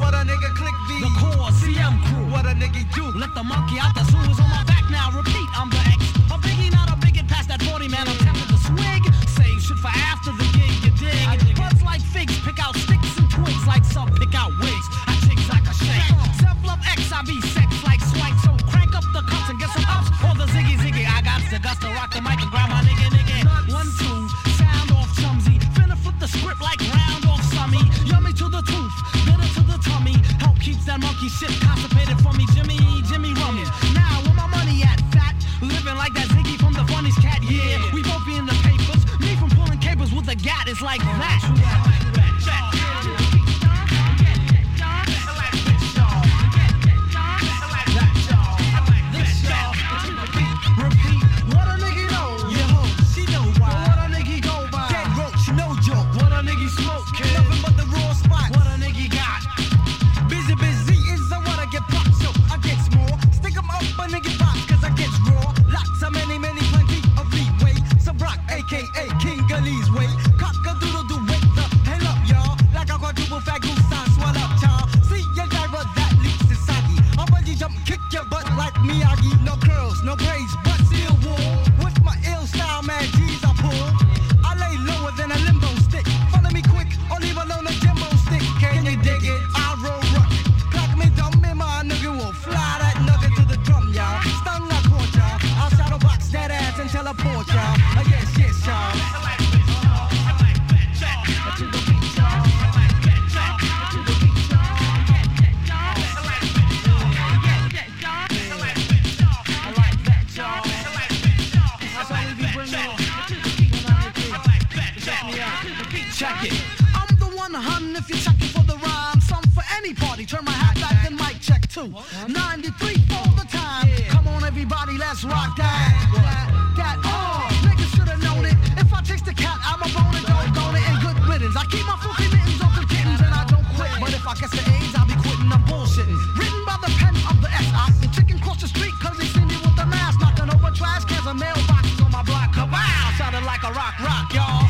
What a nigga click V. The core C M crew. What a nigga do. Let the monkey out. The swing was on my back now. Repeat, I'm the X. A biggie, not a bigot. Past that forty man. I'm tapping the swig. Save shit for after the gig. You dig? I dig buds it. Like figs. Pick out sticks and twigs. Like some pick out wigs. I jigs like a shake. Self love X. I be sex like swipe. So crank up the cups and get some ups. Or the ziggy ziggy. I got the guts to rock the mic and grab my nigga nigga. One two. Sound off chumsy. Finna flip the script like round off summy. Yummy to the tooth. Tummy, help keeps that monkey shit constipated for me, Jimmy, Jimmy Rummy. Now where my money at, fat? Living like that Ziggy from the funnies cat, yeah. We both be in the papers, me from pulling capers with a gat is like that. Repeat, what a nigga know, yo, she know why. What a nigga go by, dead roach, no joke. What a nigga smoke, nothing but the raw spot. What a nigga got. Busy, busy is the one I get if you're checking for the rhyme. Some for any party, turn my hat back and mic check too. ninety-three all the time. Come on everybody, let's rock that. That, that, oh, niggas should have known it. If I taste the cat, I'm a bone and don't go it. And good riddance, I keep my funky mittens off the kittens and I don't quit. But if I guess the AIDS, I'll be quitting, I'm bullshitting. Written by the pen of the S I The chicken cross the street cause they see me with the mask. Knocking over trash cans and mailboxes on my block. Kabow, sounding like a rock rock, y'all.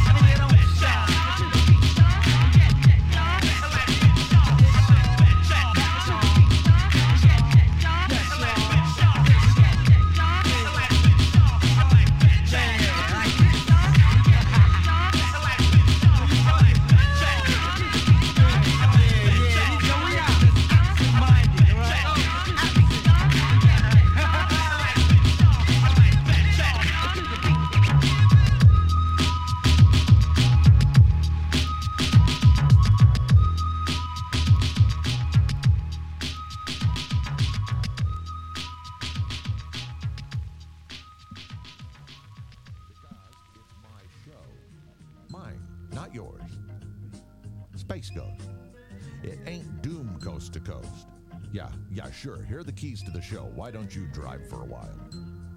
Sure, here are the keys to the show. Why don't you drive for a while?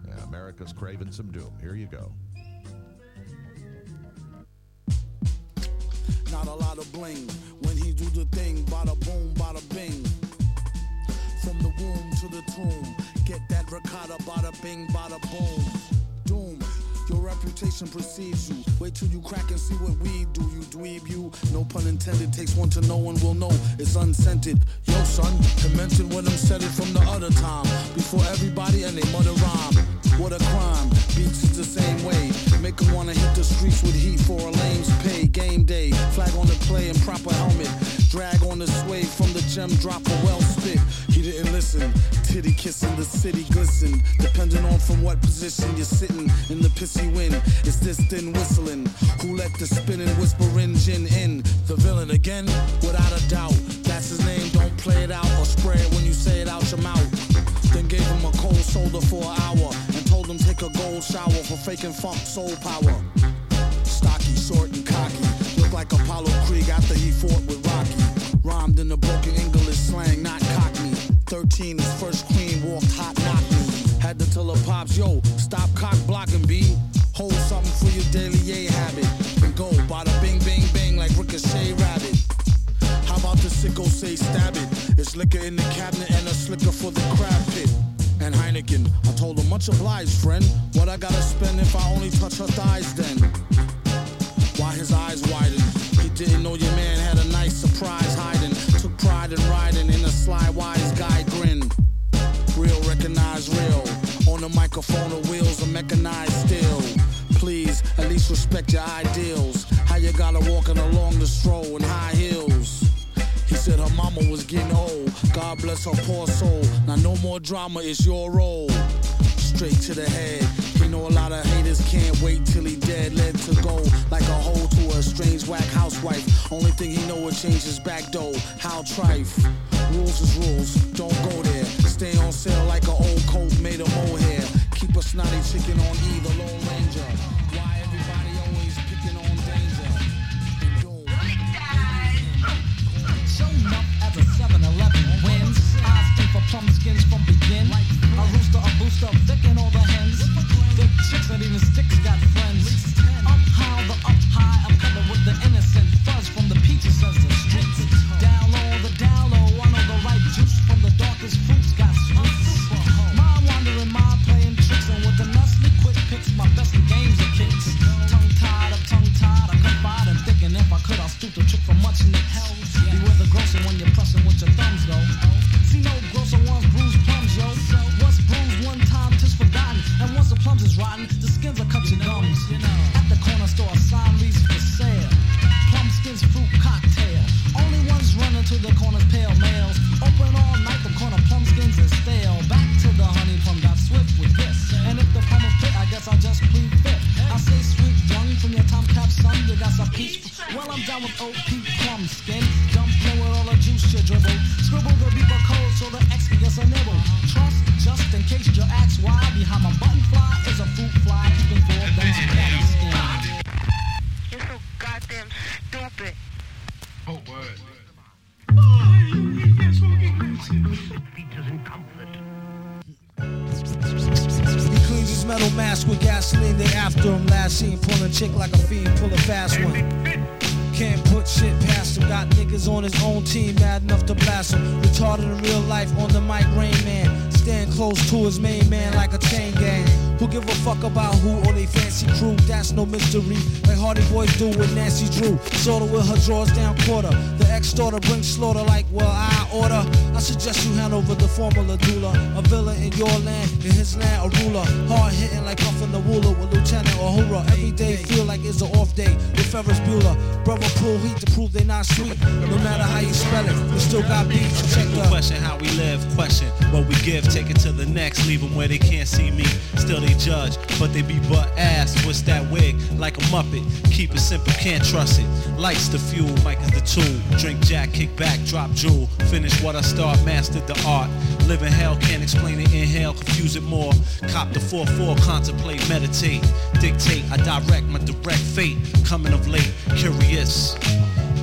Yeah, America's craving some doom. Here you go. Not a lot of bling when he do the thing, bada boom, bada bing. From the womb to the tomb, get that ricotta, bada bing, bada boom. Doom, your reputation precedes you. Wait till you crack and see what we do, you dweeb, you. No pun intended, takes one to know and will know it's unscented. Yo, son, to mention when I'm said it from the other time. Before everybody and they mother rhyme. What a crime, beats is the same way. Make them wanna hit the streets with heat for a lame's pay. Game day, flag on the play and proper helmet. Drag on the sway from the gem, drop a well spit. He didn't listen, titty kissing, the city glisten. Depending on from what position you're sitting in the pissy wind. It's this thin whistling, who let the spinning whispering gin in? The villain again, without a doubt. That's his name, don't play it out or spray it when you say it out your mouth. Then gave him a cold shoulder for an hour and told him take a gold shower for faking funk soul power. Stocky, short and cocky, look like Apollo Creed after he fought with Rocky. Rhymed in the broken English slang, not cockney. Thirteen, his first queen walked hot, knocked me. Had to tell her pops, yo, stop cock blocking, B. Hold something for your daily A habit. And go, bada bing, bing, bang like Ricochet Rabbit. How about the sicko say stab it? It's liquor in the cabinet and a slicker for the crab pit. And Heineken, I told him much obliged, friend. What I gotta spend if I only touch her thighs then? Why his eyes widened? He didn't know your man had a nice surprise hiding. Took pride in riding in a sly wise guy grin. Real recognize real. On the microphone the wheels are mechanized still. Please, at least respect your ideals. How you gotta walking along the stroll in high heels. He said her mama was getting old. God bless her poor soul. Now no more drama, it's your role. Straight to the head. You know a lot of haters can't wait till he dead. Led to go like a hole to a strange whack housewife. Only thing he know will change his back door. How trife. Rules is rules, don't go there. Stay on sale like an old coat made of mohair. Keep a snotty chicken on E, the Lone Ranger. Why everybody always picking on danger? Showing up as a seven eleven wins. Eyes stay for plum skins from begin. A rooster, a booster, licking all the hens. The chicks and even sticks got friends. Up high, the up high, I'm coming with the innocent fuzz from the peaches as the streets. Down low, the down low, I know the right juice from the darkest fruits got sweets. Mind wandering, mind playing tricks, and with the nussly quick picks, my best games are kicks. Tongue tied, I'm tongue tied, I come by and thinking if I could, I'll stoop the trick for much nicks. Beware the grosser when you're pressing with your thumbs, though. See no grosser ones, bruised plums, yo. Once bruised one time, tis forgotten. And once the plums is rotten, the skins are cut your gums. At the corner store, a sign reads for sale. Plum skins fruit cocktail. Only ones running to the corner's pale males. Open all night, the corner plum skins is stale. Back to the honey plum, got swift with this. And if the plum is fit, I guess I'll just plead fit. I say sweet young from your time cap, son. You got some peach. Well, I'm down with O P plum skin. Dribble. Scribble the beeper code so the X can get a nibble. Trust, just in case you ask why. Behind my button fly is a fruit fly. Keeping four guns down skin. You're so goddamn stupid. Oh, word. Metal mask with gasoline, they after him. Last seen pulling chick like a fiend, pull a fast one. Can't put shit past him. Got niggas on his own team, mad enough to blast him. Retarded in real life, on the mic, Rain Man. Stand close to his main man like a chain gang. Who give a fuck about who or they fancy crew? That's no mystery, like Hardy Boys do with Nancy Drew. Sorta with her drawers down quarter. The ex-daughter brings slaughter like, well, I order. I suggest you hand over the formula doula. A villain in your land, in his land, a ruler. Hard hitting like puffin' the ruler with Lieutenant Uhura. Every day feel like it's an off day with Ferris Bueller. Brother pull heat to prove they not sweet. No matter how you spell it, we still got beats. Check the question how we live, question what we give. Take it to the next, leave them where they can't see me. Still they judge, but they be butt ass. What's that wig? Like a muppet. Keep it simple, can't trust it. Lights the fuel, mic is the tool. Drink jack, kick back, drop jewel. Finish what I start, mastered the art. Live in hell, can't explain it, inhale, confuse it more. Cop the four four, contemplate, meditate. Dictate, I direct my direct fate. Coming of late, curious.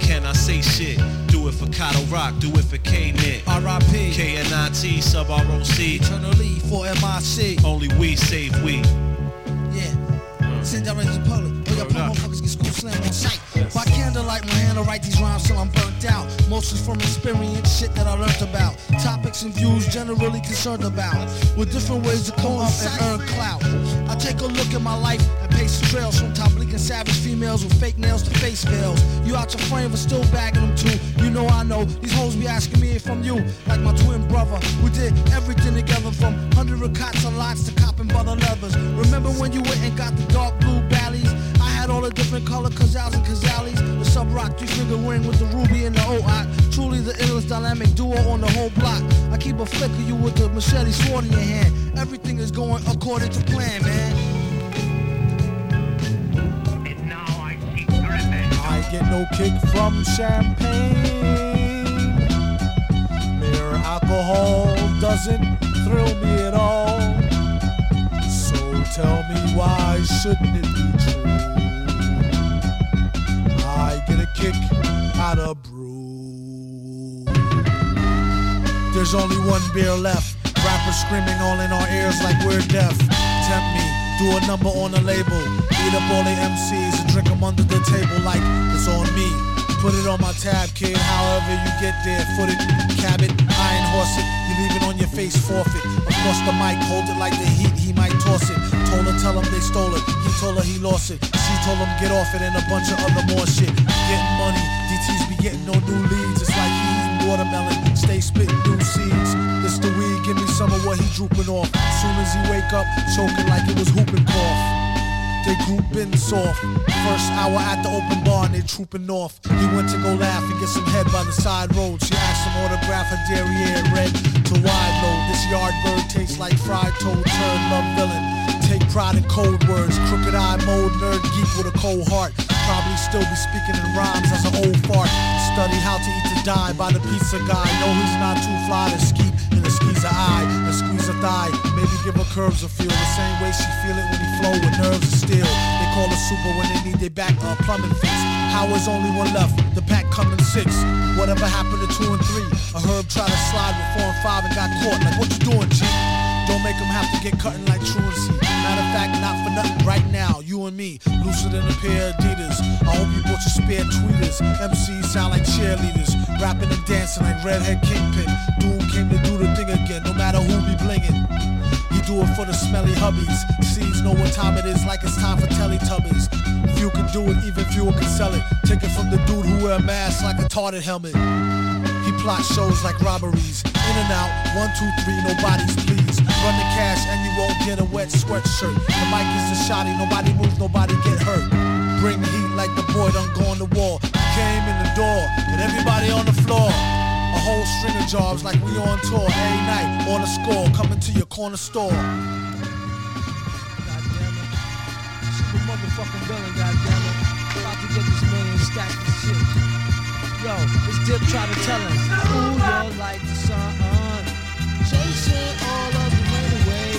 Can I say shit? Do it for Cotto Rock, do it for K-Nit. R I P K N I T, sub R O C. Eternally for M I C. Only we save we. Yeah. Send direct to the public. Where your motherfuckers get school slammed on sight. By candlelight, my hand, I write these rhymes till I'm burnt out. Mostly from experience, shit that I learned about. Topics and views generally concerned about. With different ways to come up and earn clout. I take a look at my life and pace the trails. From top leaking savage females with fake nails to face veils. You out your frame but still bagging them too. You know I know, these hoes be asking me if I'm you. Like my twin brother, we did everything together. From hundred cots and lots to copping butter leathers. Remember when you went and got the dark blue valleys? I had all the different color Kazals and Kazalis. The sub-rock three-finger ring with the ruby and the O-Ock. Truly the illest dynamic duo on the whole block. I keep a flick of you with the machete sword in your hand. Everything is going according to plan, man. And now I seek revenge. I get no kick from champagne. Mere alcohol doesn't thrill me at all. So tell me why shouldn't it be true? I get a kick out of brew. There's only one beer left. Rappers screaming all in our ears like we're deaf. Tempt me, do a number on a label. Eat up all the M Cs and drink them under the table like it's on me. Put it on my tab, kid. However you get there, foot it, cab it, iron horse it. You leave it on your face, forfeit. Across the mic, hold it like the heat, he might toss it. Told her, tell him they stole it. He told her he lost it. She told him get off it and a bunch of other more shit. Getting money, D Ts be getting no new leads. It's like he eating watermelon, stay spitting new seeds. It's the weed, give me some of what he drooping off. Soon as he wake up, choking like it was whooping cough. They grouping soft. First hour at the open bar and they trooping off. He went to go laugh and get some head by the side road. She asked him autograph her derriere red to wide load. This yard bird tastes like fried toad, turn love villain. Take pride in cold words, crooked eye mode, nerd geek with a cold heart. Probably still be speaking in rhymes as an old fart. Study how to eat to die by the pizza guy. No, he's not too fly to ski in a squeeze an eye, a squeeze a thigh. Maybe give her curves a feel the same way she feel it when he flow with nerves of steel. They call her super when they need their back a plumbing fix. How is only one left? The pack coming six. Whatever happened to two and three? A herb tried to slide with four and five and got caught. Like what you doing, G? Don't make him have to get cutting like truancy. Matter of fact, not for nothing right now, you and me, looser than a pair of Adidas. I hope you bought your spare tweeters. M Cs sound like cheerleaders, rapping and dancing like redhead kingpin. Dude came to do the thing again, no matter who be blingin'. He do it for the smelly hubbies. Sees know what time it is, like it's time for Teletubbies. Few can do it, even fewer can sell it. Take it from the dude who wear a mask like a tarted helmet. Plot shows like robberies. In and out, one, two, three, nobody's pleased. Run the cash and you won't get a wet sweatshirt. The mic is a shoddy, nobody moves, nobody get hurt. Bring the heat like the boy done gone to war. Came in the door, and everybody on the floor. A whole string of jobs like we on tour. Every night, on a score, coming to your corner store. Goddammit. Super motherfucking villain, goddammit. About to get this million stacked of shit. Yo, this dip try to tell us, ooh, you're like the sun. Chasing all of the runaway.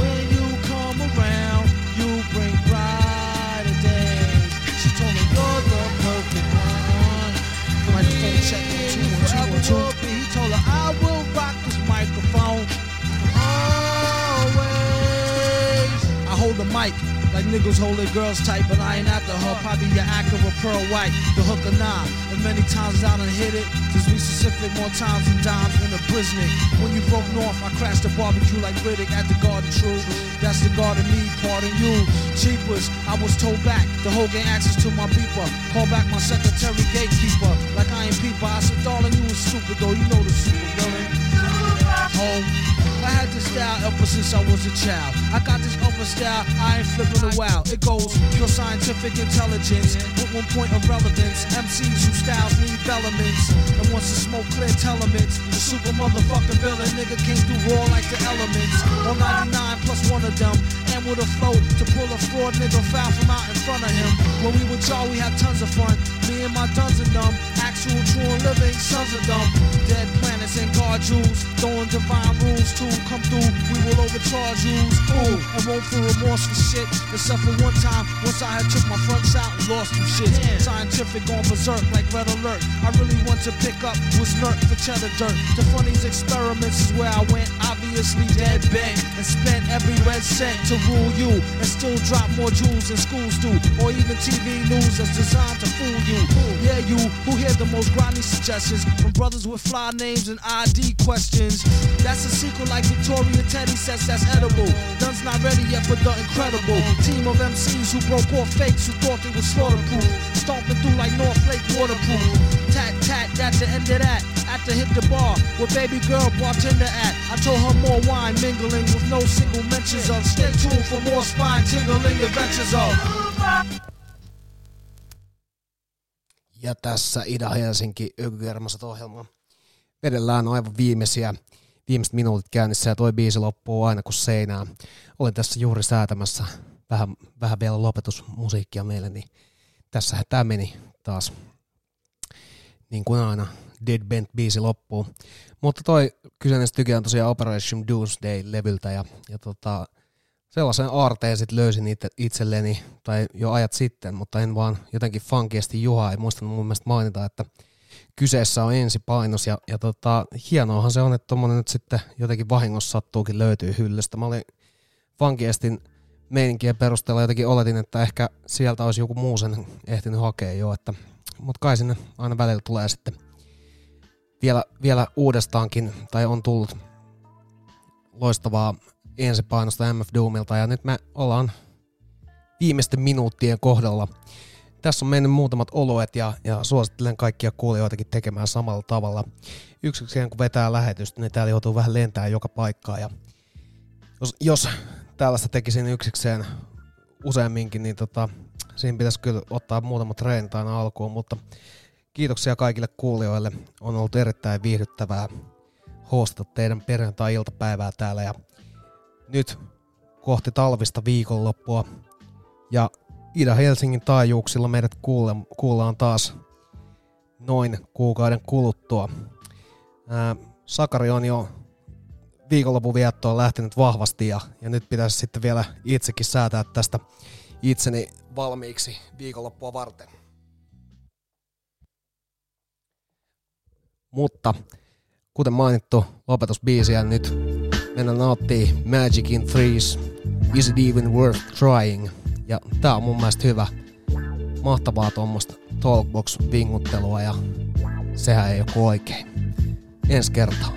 When you come around, you bring brighter days. She told me you're the perfect one. Like the phone check, two one two one two. He told her I will ride. mic, like niggas holding girls tight, but I ain't after her. Probably your Acura pearl white, the hook or nine. And many times I done hit it, cause we specific more times than dimes in a Brisbane. When you broke north, I crashed the barbecue like Riddick at the Garden True. That's the garden me, pardon you. Cheapers, I was told back, the Hogan access to my beeper. Call back my secretary gatekeeper, like I ain't peeper. I said, darling, you was stupid though, you know the super villain. Home. I had this style ever since I was a child. I got this upper style, I ain't flipping a while. It goes pure scientific intelligence with one point of relevance. M Cs who styles need elements, and once the smoke clear telements, the super motherfucking villain nigga can't do raw like the elements. one ninety-nine plus one of them, and with a flow to pull a fraud nigga foul from out in front of him. When we with y'all, we had tons of fun. Me and my duns and dumb, actual true and living sons of dumb. Dead planets and guard jewels, throwing divine rules too. Come through, we will overcharge you. Ooh, I won't feel remorse for shit, except for one time, once I had took my fronts out and lost some shit. Yeah. Scientific on berserk like Red Alert. I really want to pick up what's nerd for cheddar dirt. The funniest experiments is where I went, obviously dead bent, and spent every red cent to rule you, and still drop more jewels than schools do, or even T V news that's designed to fool you. Ooh. Yeah, you, who hear the most grimy suggestions from brothers with fly names and I D questions. That's a sequel like Victoria Teddy says that's edible. Duns not ready yet for the incredible team of M Cs who broke off fakes who thought they was slaughterproof. Stomping through like North Lake waterproof. Tat tat, that's the end of that. After hit the bar with baby girl bartender at. I told her more wine mingling with no single mentions of. Stay tuned for more spine tingling adventures of. Ja tässä Ida-Helsinki Ökygermaset ohjelma. Vedellään on aivan viimeisiä. Viimeiset minuutit käynnissä ja toi biisi loppuu aina kuin seinään. Olen tässä juuri säätämässä vähän, vähän vielä lopetusmusiikkia meille, niin tässähän tämä meni taas niin kuin aina Dead Bent biisi loppuu. Mutta toi kyseinen tyke on tosiaan Operation Doomsday-levyltä ja, ja tota, sellaisen aarteen sit löysin itselleni tai jo ajat sitten, mutta en vaan jotenkin funkiesti Juha, ei muistanut mun mielestä mainita, että kyseessä on ensipainos ja, ja tota, hienoahan se on, että tuommoinen nyt sitten jotenkin vahingossa sattuukin löytyy hyllystä. Mä olin Funkiestin meininkien perusteella jotenkin oletin, että ehkä sieltä olisi joku muu sen ehtinyt hakea jo, että, mutta kai sinne aina välillä tulee sitten vielä, vielä uudestaankin tai on tullut loistavaa ensipainosta M F Doomilta ja nyt me ollaan viimeisten minuuttien kohdalla. Tässä on mennyt muutamat oluet ja, ja suosittelen kaikkia kuulijoitakin tekemään samalla tavalla. Yksikseen kun vetää lähetystä, niin täällä joutuu vähän lentää joka paikkaan. Ja jos, jos tällaista tekisin yksikseen useamminkin, niin tota, siinä pitäisi kyllä ottaa muutama treeni aina alkuun. Mutta kiitoksia kaikille kuulijoille. On ollut erittäin viihdyttävää hostata teidän perjantai-iltapäivää täällä. Ja nyt kohti talvista viikonloppua. Ja Ida-Helsingin taajuuksilla meidät kuullaan taas noin kuukauden kuluttua. Ää, Sakari on jo viikonlopun viettoon lähtenyt vahvasti ja, ja nyt pitäisi sitten vielä itsekin säätää tästä itseni valmiiksi viikonloppua varten. Mutta kuten mainittu lopetusbiisiä nyt mennään nauttii Magic in Threes, Is It Even Worth Trying? Ja tää on mun mielestä hyvä, mahtavaa tuommoista talkbox-vinguttelua ja sehän ei ole oikein. Ensi kertaa.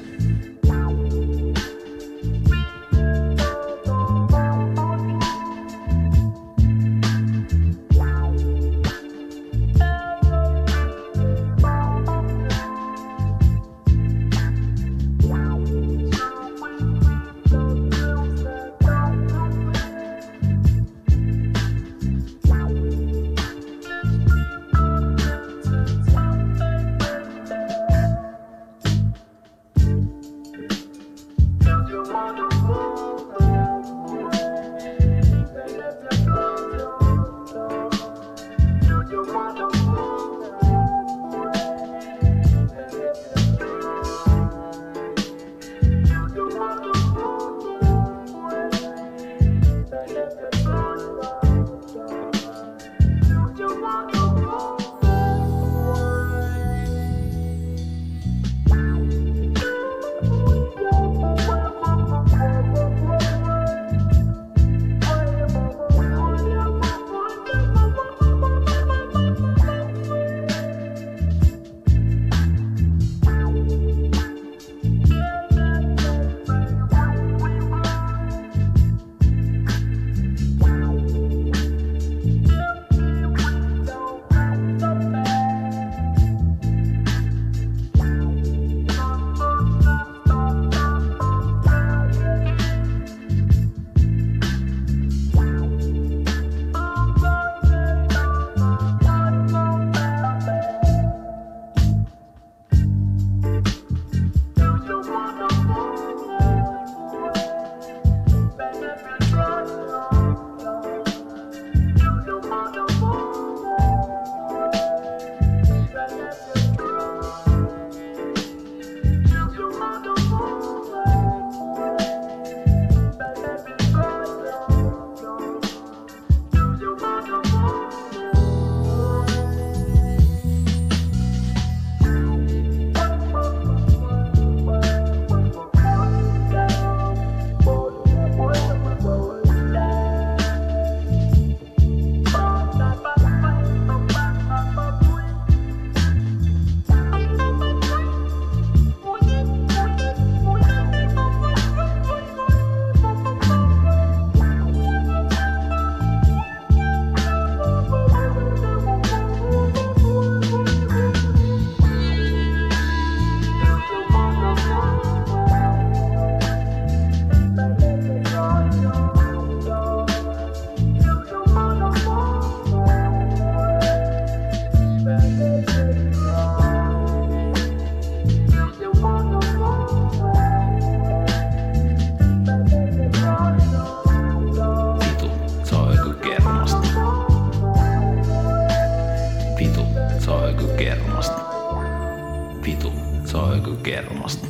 se on joku kermasta.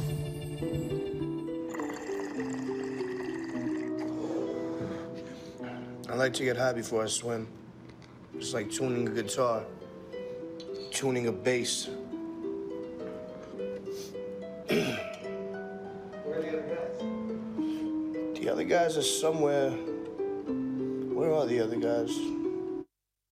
I like to get high before I swim. It's like tuning a guitar, tuning a bass. Where are the other guys? The other guys are somewhere. Where are the other guys?